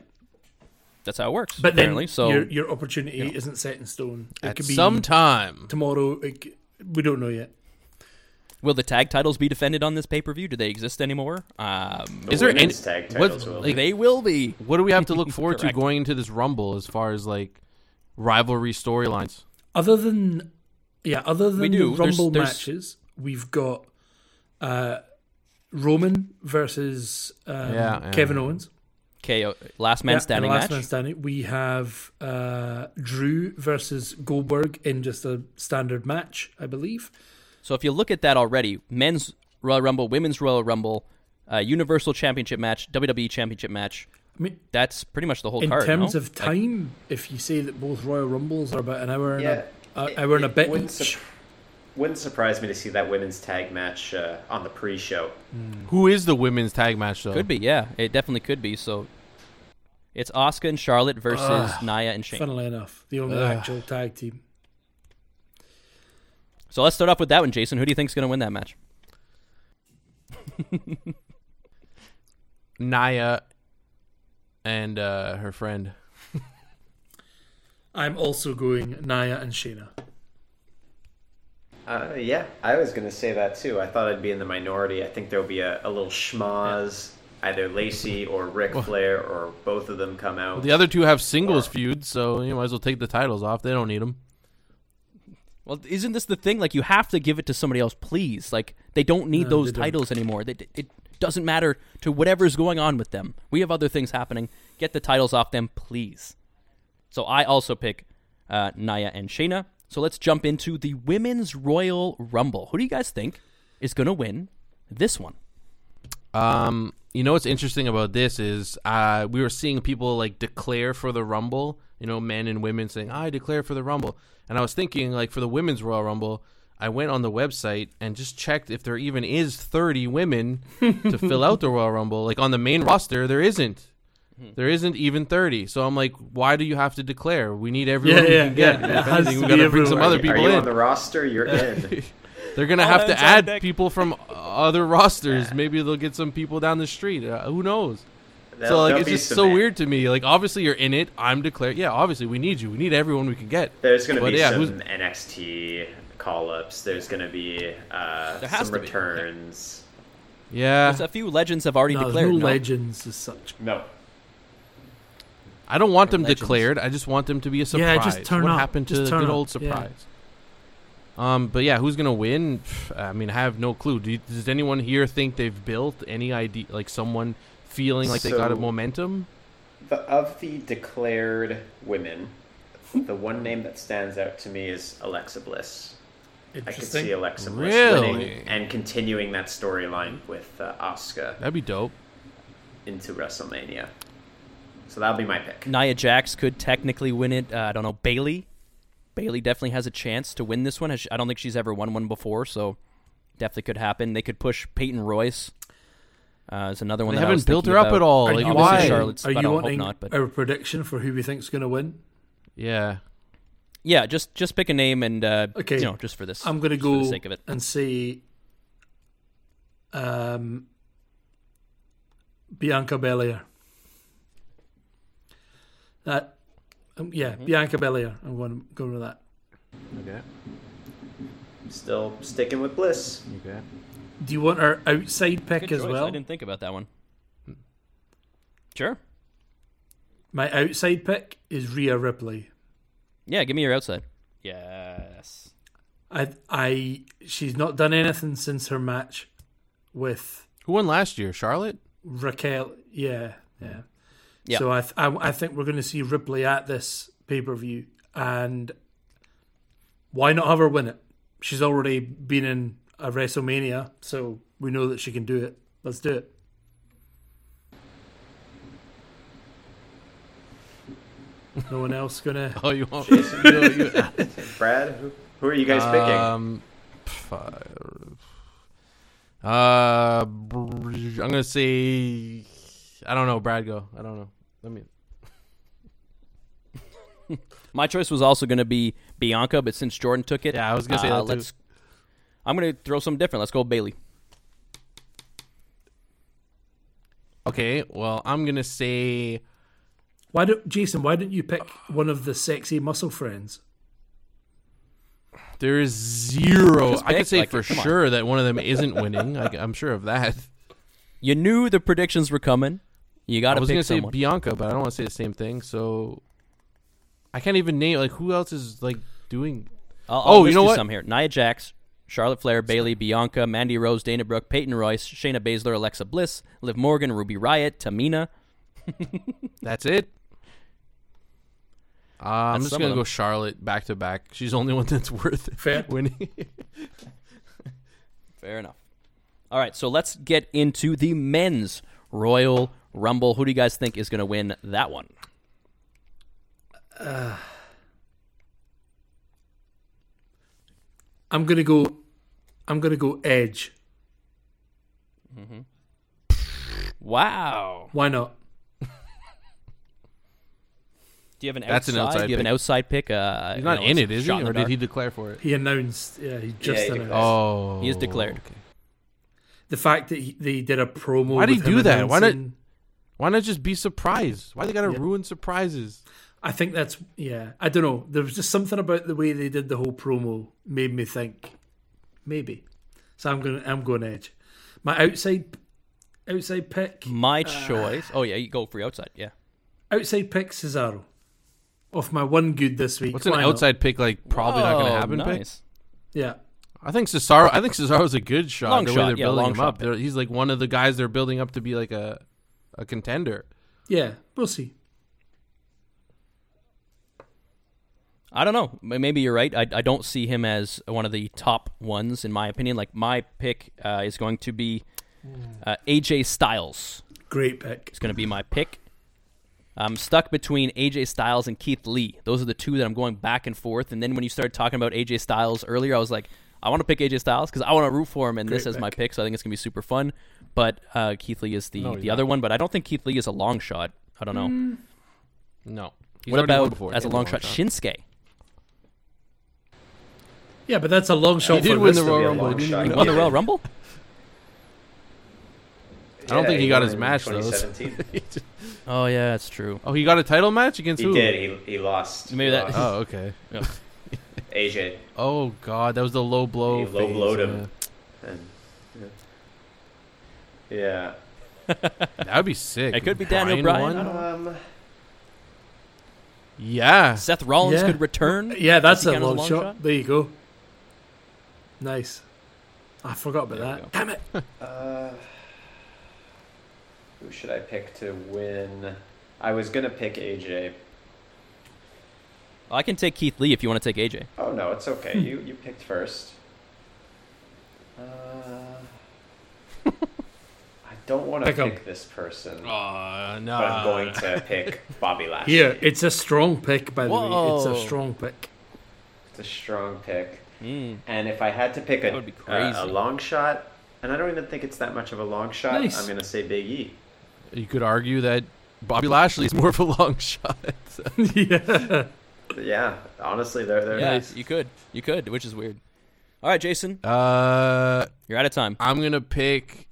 That's how it works. But apparently, then your opportunity isn't set in stone. It could be sometime tomorrow. We don't know yet. Will the tag titles be defended on this pay-per-view? Do they exist anymore? Is there any tag titles? They will be. What do we have to look forward to going into this Rumble as far as like rivalry storylines? Other than the Rumble matches, we've got Roman versus Kevin Owens. KO, last man standing match. Last man standing. We have Drew versus Goldberg in just a standard match, I believe. So if you look at that already, men's Royal Rumble, women's Royal Rumble, Universal Championship match, WWE Championship match. I mean, that's pretty much the whole card. In terms of time, if you say that both Royal Rumbles are about an hour and a bit. Wouldn't surprise me to see that women's tag match on the pre-show. Who is the women's tag match, though? Could be, yeah. It definitely could be. So it's Asuka and Charlotte versus Nia and Shayna. Funnily enough, the only actual tag team. So let's start off with that one, Jason. Who do you think is going to win that match? Nia and her friend. I'm also going Nia and Shayna. Yeah, I was going to say that too. I thought I'd be in the minority. I think there'll be a little schmoz. Either Lacey or Ric Flair or both of them come out. Well, the other two have singles feuds, so you might as well take the titles off. They don't need them. Well, isn't this the thing? Like, you have to give it to somebody else, please. Like, they don't need those titles anymore. It doesn't matter to whatever's going on with them. We have other things happening. Get the titles off them, please. So I also pick Nia and Shayna. So let's jump into the Women's Royal Rumble. Who do you guys think is going to win this one? You know what's interesting about this is we were seeing people, like, declare for the Rumble, you know, men and women saying, I declare for the Rumble. And I was thinking, like, for the Women's Royal Rumble, I went on the website and just checked if there even is 30 women to fill out the Royal Rumble. Like, on the main roster, there isn't. There isn't even 30. So I'm like, why do you have to declare? We need everyone we can get. We've got to bring some other people in. Are you on the roster? You're in. They're going to have to add people from other rosters. Yeah. Maybe they'll get some people down the street. Who knows? So, like, it's just so weird to me. Like, obviously you're in it. I'm declared. Yeah, obviously we need you. We need everyone we can get. There's going to be some NXT call-ups. There's going to be some returns. Yeah. There's a few legends have already declared. No legends as such. No. I don't want them declared. I just want them to be a surprise. Yeah, just turn up. What happened to the good old surprise? Yeah. But yeah, who's gonna win? I mean, I have no clue. Does anyone here think they've built any idea, like someone feeling like they got a momentum? Of the declared women, the one name that stands out to me is Alexa Bliss. I could see Alexa Bliss winning and continuing that storyline with Asuka. That'd be dope. Into WrestleMania. So that'll be my pick. Nia Jax could technically win it. I don't know. Bayley definitely has a chance to win this one. I don't think she's ever won one before, so definitely could happen. They could push Peyton Royce. Is another one. They haven't built her up at all. Like, why? Are you wanting a prediction for who we think's going to win? Yeah, yeah. Just pick a name and okay. You know, just for this, I'm going to go for the sake of it and say, Bianca Belair. That. Bianca Belair. I'm going with that. Okay. Still sticking with Bliss. Okay. Do you want our outside pick as well? I didn't think about that one. Sure. My outside pick is Rhea Ripley. Yeah, give me your outside. Yes. She's not done anything since her match with... Who won last year? Charlotte? Raquel. Yeah. Yep. So I think we're going to see Ripley at this pay-per-view, and why not have her win it? She's already been in a WrestleMania, so we know that she can do it. Let's do it. No one else going to... Oh, you want Jason? Brad, who are you guys picking? I'm going to say... I don't know, Brad. Go. I don't know. Let me. My choice was also going to be Bianca, but since Jordan took it, I was going to say that too. I'm going to throw something different. Let's go with Bayley. Okay. Well, I'm going to say. Why don't you pick one of the sexy muscle friends? There is zero. I could say for sure that one of them isn't winning. I'm sure of that. You knew the predictions were coming. You got to pick someone. I was going to say Bianca, but I don't want to say the same thing. So I can't even name who else is doing. I'll you know what? Some here: Nia Jax, Charlotte Flair, Bayley, Bianca, Mandy Rose, Dana Brooke, Peyton Royce, Shayna Baszler, Alexa Bliss, Liv Morgan, Ruby Riott, Tamina. That's it. I'm just going to go Charlotte back to back. She's the only one that's worth winning. Fair enough. All right, so let's get into the men's Royal Rumble. Who do you guys think is going to win that one? I'm going to go Edge. Mm-hmm. Wow. Why not? Do you have an outside? That's an outside. Do you have an outside pick? He's not in it, is he? Or did he declare for it? He announced. Yeah, he just announced. Oh, he is declared. Okay. The fact that they did a promo. Why did he do that? Why not just be surprised? Why they gotta ruin surprises? I think that's I don't know. There was just something about the way they did the whole promo made me think maybe. So I'm going Edge. My outside pick. My choice. Oh yeah, you go for your outside. Yeah. Outside pick Cesaro. off my one good this week. What's an outside pick? Like probably not going to happen. Nice. Pick? Yeah. I think Cesaro's a good shot. Long the way shot. They're yeah, building him shot, up. He's like one of the guys they're building up to be like a contender. Yeah, we'll see. I don't know. Maybe you're right. I don't see him as one of the top ones, in my opinion. Like, my pick is going to be AJ Styles. Great pick. It's going to be my pick. I'm stuck between AJ Styles and Keith Lee. Those are the two that I'm going back and forth. And then when you started talking about AJ Styles earlier, I was like, I want to pick AJ Styles because I want to root for him, and great this is pick. My pick, so I think it's going to be super fun. But Keith Lee is the other one, but I don't think Keith Lee is a long shot. I don't know. No. He's what about as a long shot, Shinsuke? Yeah, but that's a long shot. He did win the Royal Rumble. He won the Royal Rumble? I don't think he got his match, though. Oh, yeah, that's true. Oh, he got a title match against who? He did. He lost. Maybe that. Oh, okay. AJ. Oh, God. That was the low blow. He low-blowed him. Yeah. That would be sick. It could be Daniel Bryan. Yeah. Seth Rollins could return. Yeah, that's a long shot. There you go. Nice. I forgot about that. Damn it. Who should I pick to win? I was going to pick AJ. Well, I can take Keith Lee if you want to take AJ. Oh, no, it's okay. You picked first. I don't want to pick this person. No. But I'm going to pick Bobby Lashley. Yeah, it's a strong pick, by the way. It's a strong pick. And if I had to pick a long shot, and I don't even think it's that much of a long shot, nice. I'm going to say Big E. You could argue that Bobby Lashley is more of a long shot. Yeah, honestly, they're nice. You could, which is weird. All right, Jason. You're out of time. I'm going to pick...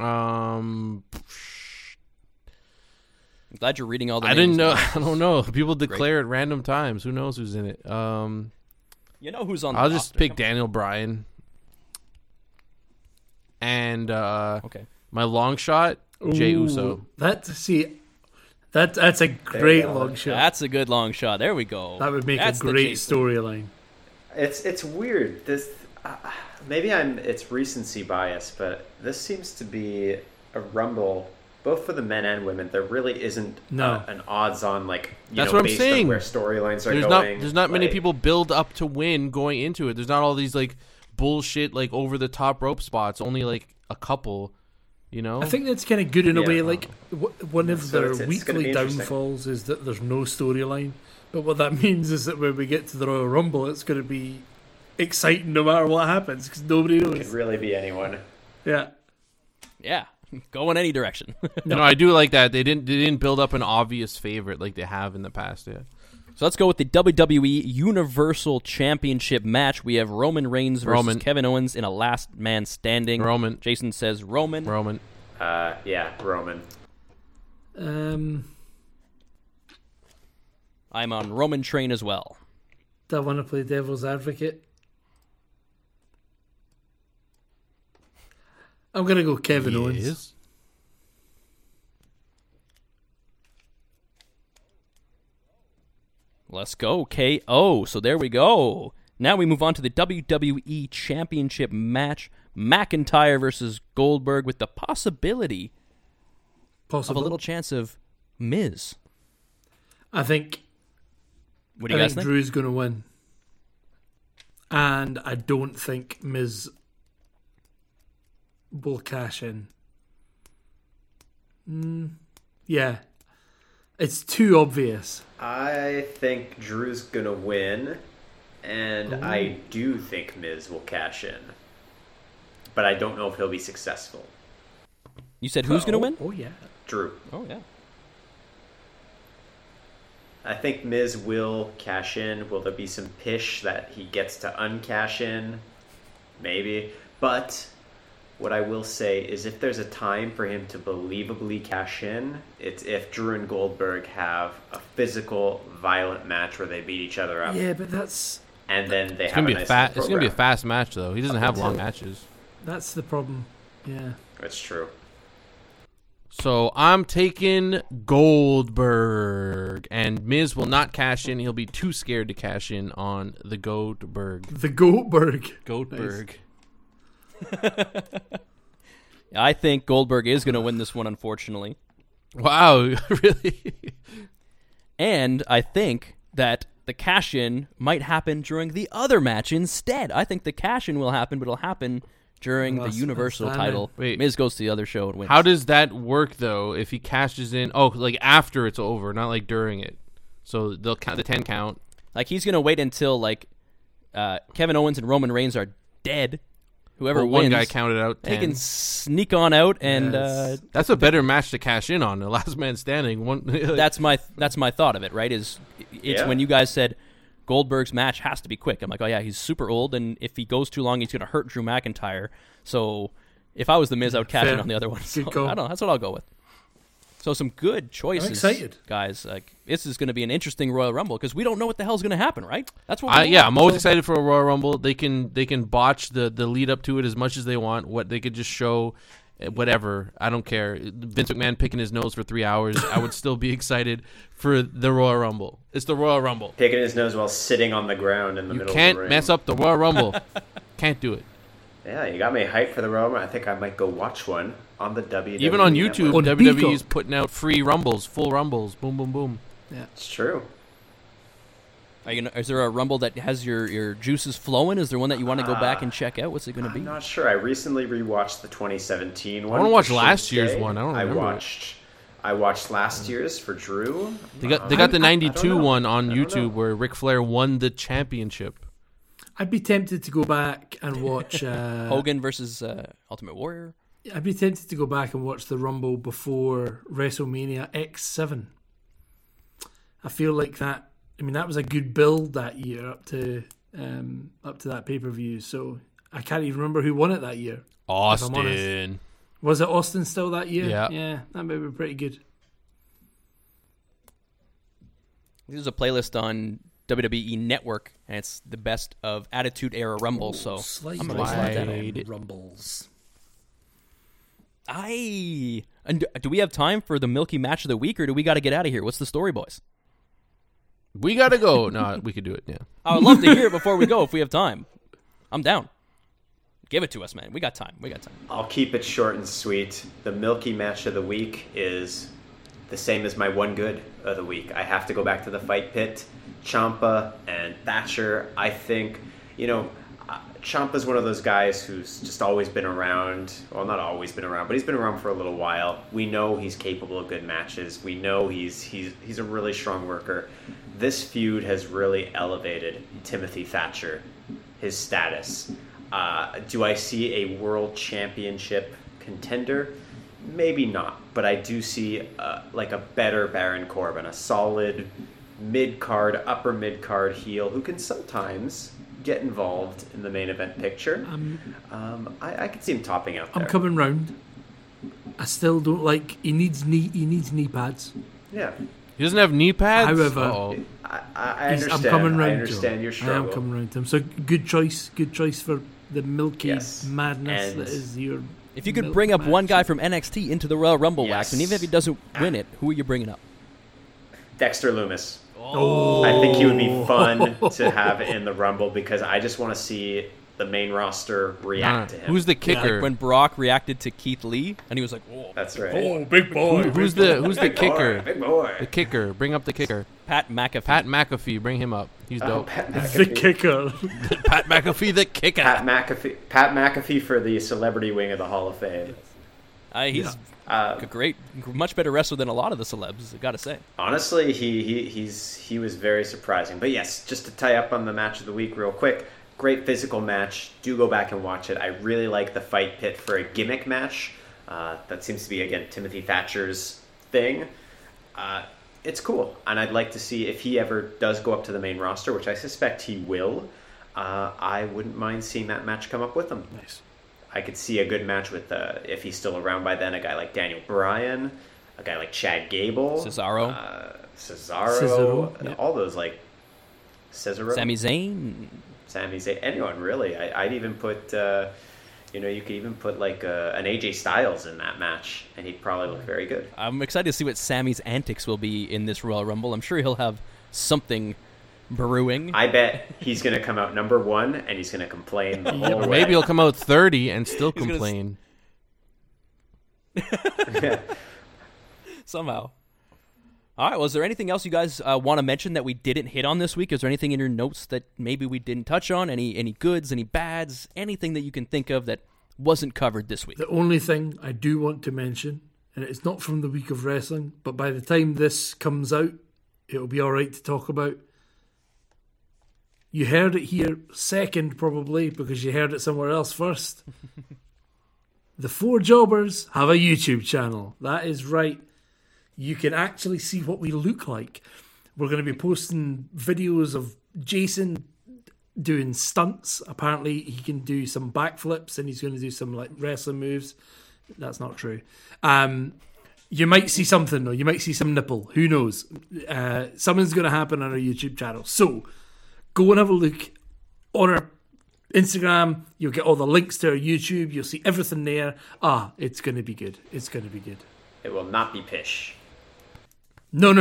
I'm glad you're reading all the names. I don't know. People declare at random times. Who knows who's in it? You know who's on the roster. I'll just pick Daniel Bryan. And my long shot, Jey Uso. That's a great long shot. That's a good long shot. There we go. That would make a great storyline. It's weird. This maybe it's recency bias, but this seems to be a rumble both for the men and women. There really isn't an odds-on, like, based on where storylines are going. There's not many people build up to win going into it. There's not all these, like, bullshit, like, over-the-top rope spots. Only, like, a couple, I think that's kind of good in a way. Like, one of their weekly downfalls is that there's no storyline. But what that means is that when we get to the Royal Rumble, it's going to be exciting no matter what happens because nobody knows. It could really be anyone. Yeah. Yeah. Go in any direction. No, I do like that. They didn't build up an obvious favorite like they have in the past. Yeah. So let's go with the WWE Universal Championship match. We have Roman Reigns versus Kevin Owens in a last man standing. Roman. Jason says Roman. Roman. Yeah, Roman. I'm on Roman train as well. Do I want to play devil's advocate? I'm going to go Kevin Owens. Let's go, KO. So there we go. Now we move on to the WWE Championship match. McIntyre versus Goldberg with the possibility of a little chance of Miz. I think I think Drew's going to win. And I don't think Miz... will cash in. Yeah. It's too obvious. I think Drew's going to win, and I do think Miz will cash in. But I don't know if he'll be successful. You said who's going to win? Oh, yeah. Drew. Oh, yeah. I think Miz will cash in. Will there be some pish that he gets to uncash in? Maybe. But... what I will say is if there's a time for him to believably cash in, it's if Drew and Goldberg have a physical, violent match where they beat each other up. Yeah, but that's... and then they have a nice program. It's going to be a fast match, though. He doesn't have long matches. That's the problem. Yeah. That's true. So I'm taking Goldberg, and Miz will not cash in. He'll be too scared to cash in on the Goldberg. The Goldberg. Goldberg. Nice. I think Goldberg is going to win this one, unfortunately. Wow, really? And I think that the cash-in might happen during the other match instead. I think the cash-in will happen, but it'll happen during the Universal title. Wait. Miz goes to the other show and wins. How does that work, though, if he cashes in? Oh, like after it's over, not like during it. So they'll count the 10 count. Like he's going to wait until like Kevin Owens and Roman Reigns are dead. Whoever wins, one guy counted out 10. They can sneak on out, and yes. That's a better match to cash in on. The last man standing. One. That's my thought of it. Right? It's when you guys said Goldberg's match has to be quick. I'm like, oh yeah, he's super old, and if he goes too long, he's gonna hurt Drew McIntyre. So if I was the Miz, I would cash in on the other one. So, I don't know. That's what I'll go with. So some good choices, I'm excited. Guys. Like this is going to be an interesting Royal Rumble because we don't know what the hell is going to happen, right? That's what. I'm always excited for a Royal Rumble. They can botch the lead up to it as much as they want. What they could just show, whatever. I don't care. Vince McMahon picking his nose for 3 hours. I would still be excited for the Royal Rumble. It's the Royal Rumble. Picking his nose while sitting on the ground in the middle of the ring. You can't mess up the Royal Rumble. Can't do it. Yeah, you got me hyped for the Rumble. I think I might go watch one on the WWE. Even on YouTube, WWE's putting out free Rumbles, full Rumbles. Boom, boom, boom. Yeah, it's true. Is there a Rumble that has your juices flowing? Is there one that you want to go back and check out? What's it going to be? I'm not sure. I recently rewatched the 2017 one. I want to watch last year's one. I don't remember. I watched last year's for Drew. They got the 92 one on YouTube where Ric Flair won the championship. I'd be tempted to go back and watch... Hogan versus Ultimate Warrior. I'd be tempted to go back and watch the Rumble before WrestleMania X7. I feel like that... I mean, that was a good build that year up to that pay-per-view, so I can't even remember who won it that year. Austin. Was it Austin still that year? Yeah. Yeah, that may be pretty good. There's a playlist on... WWE Network, and it's the best of Attitude Era Rumble. So I'm going to slide that on Rumbles. And do we have time for the Milky Match of the Week, or do we got to get out of here? What's the story, boys? We got to go. No, we could do it. Yeah, I would love to hear it before we go if we have time. I'm down. Give it to us, man. We got time. I'll keep it short and sweet. The Milky Match of the Week is the same as my one good of the week. I have to go back to the fight pit. Ciampa and Thatcher. I think, Ciampa's one of those guys who's just always been around. Well, not always been around, but he's been around for a little while. We know he's capable of good matches. We know he's a really strong worker. This feud has really elevated Timothy Thatcher, his status. Do I see a world championship contender? Maybe not, but I do see a better Baron Corbin, a solid mid-card, upper mid-card heel who can sometimes get involved in the main event picture. I could see him topping out there. I'm coming round. I still don't like... He needs knee pads. Yeah. He doesn't have knee pads? However... I understand. I'm coming round, I understand your struggle. I am coming round to him. So good choice. Good choice for the milky madness and that is your... If you could bring up one guy from NXT into the Royal Rumble, Wax, and even if he doesn't win it, who are you bringing up? Dexter Loomis. Oh. I think he would be fun to have in the Rumble because I just want to see the main roster react to him. Who's the kicker? Yeah, like when Brock reacted to Keith Lee, and he was like, "Oh, that's right, oh, big boy." Who's the kicker? Big boy. The kicker. Bring up the kicker. Pat McAfee. Bring him up. He's dope. The kicker. Pat McAfee, the kicker. Pat McAfee for the celebrity wing of the Hall of Fame. He's a great, much better wrestler than a lot of the celebs, I gotta say. Honestly, he was very surprising. But yes, just to tie up on the match of the week real quick, great physical match. Do go back and watch it. I really like the fight pit for a gimmick match. That seems to be, again, Timothy Thatcher's thing. It's cool, and I'd like to see if he ever does go up to the main roster, which I suspect he will. I wouldn't mind seeing that match come up with him. Nice. I could see a good match with, if he's still around by then, a guy like Daniel Bryan, a guy like Chad Gable. Cesaro. Yeah. All those, like, Cesaro. Sami Zayn. Anyone, really. I'd even put You know, you could even put like an AJ Styles in that match, and he'd probably look very good. I'm excited to see what Sami's antics will be in this Royal Rumble. I'm sure he'll have something brewing. I bet he's going to come out number 1, and he's going to complain the whole way. Maybe he'll come out 30 and still complain. Somehow. All right, well, is there anything else you guys want to mention that we didn't hit on this week? Is there anything in your notes that maybe we didn't touch on? Any goods, any bads, anything that you can think of that wasn't covered this week? The only thing I do want to mention, and it's not from the week of wrestling, but by the time this comes out, it'll be all right to talk about. You heard it here second, probably, because you heard it somewhere else first. The Four Jobbers have a YouTube channel. That is right. You can actually see what we look like. We're going to be posting videos of Jason doing stunts. Apparently, he can do some backflips and he's going to do some like wrestling moves. That's not true. You might see something, though. You might see some nipple. Who knows? Something's going to happen on our YouTube channel. So go and have a look on our Instagram. You'll get all the links to our YouTube. You'll see everything there. Ah, it's going to be good. It's going to be good. It will not be pish. No.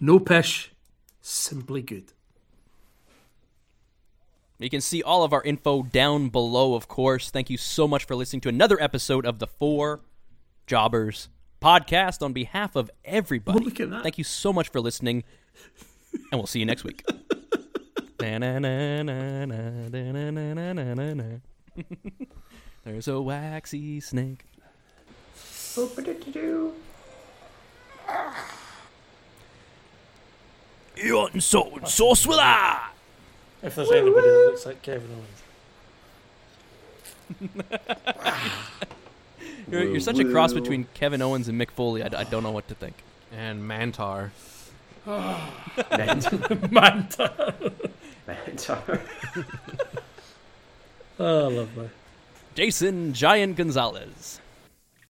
No pish. Simply good. You can see all of our info down below, of course. Thank you so much for listening to another episode of the Four Jobbers podcast. On behalf of everybody, look at that. Thank you so much for listening, and we'll see you next week. There's a waxy snake. You want some sauce with that? If there's anybody that looks like Kevin Owens. You're such a cross between Kevin Owens and Mick Foley. I don't know what to think. And Mantar. Mantar. Oh, lovely. Jason Giant Gonzalez.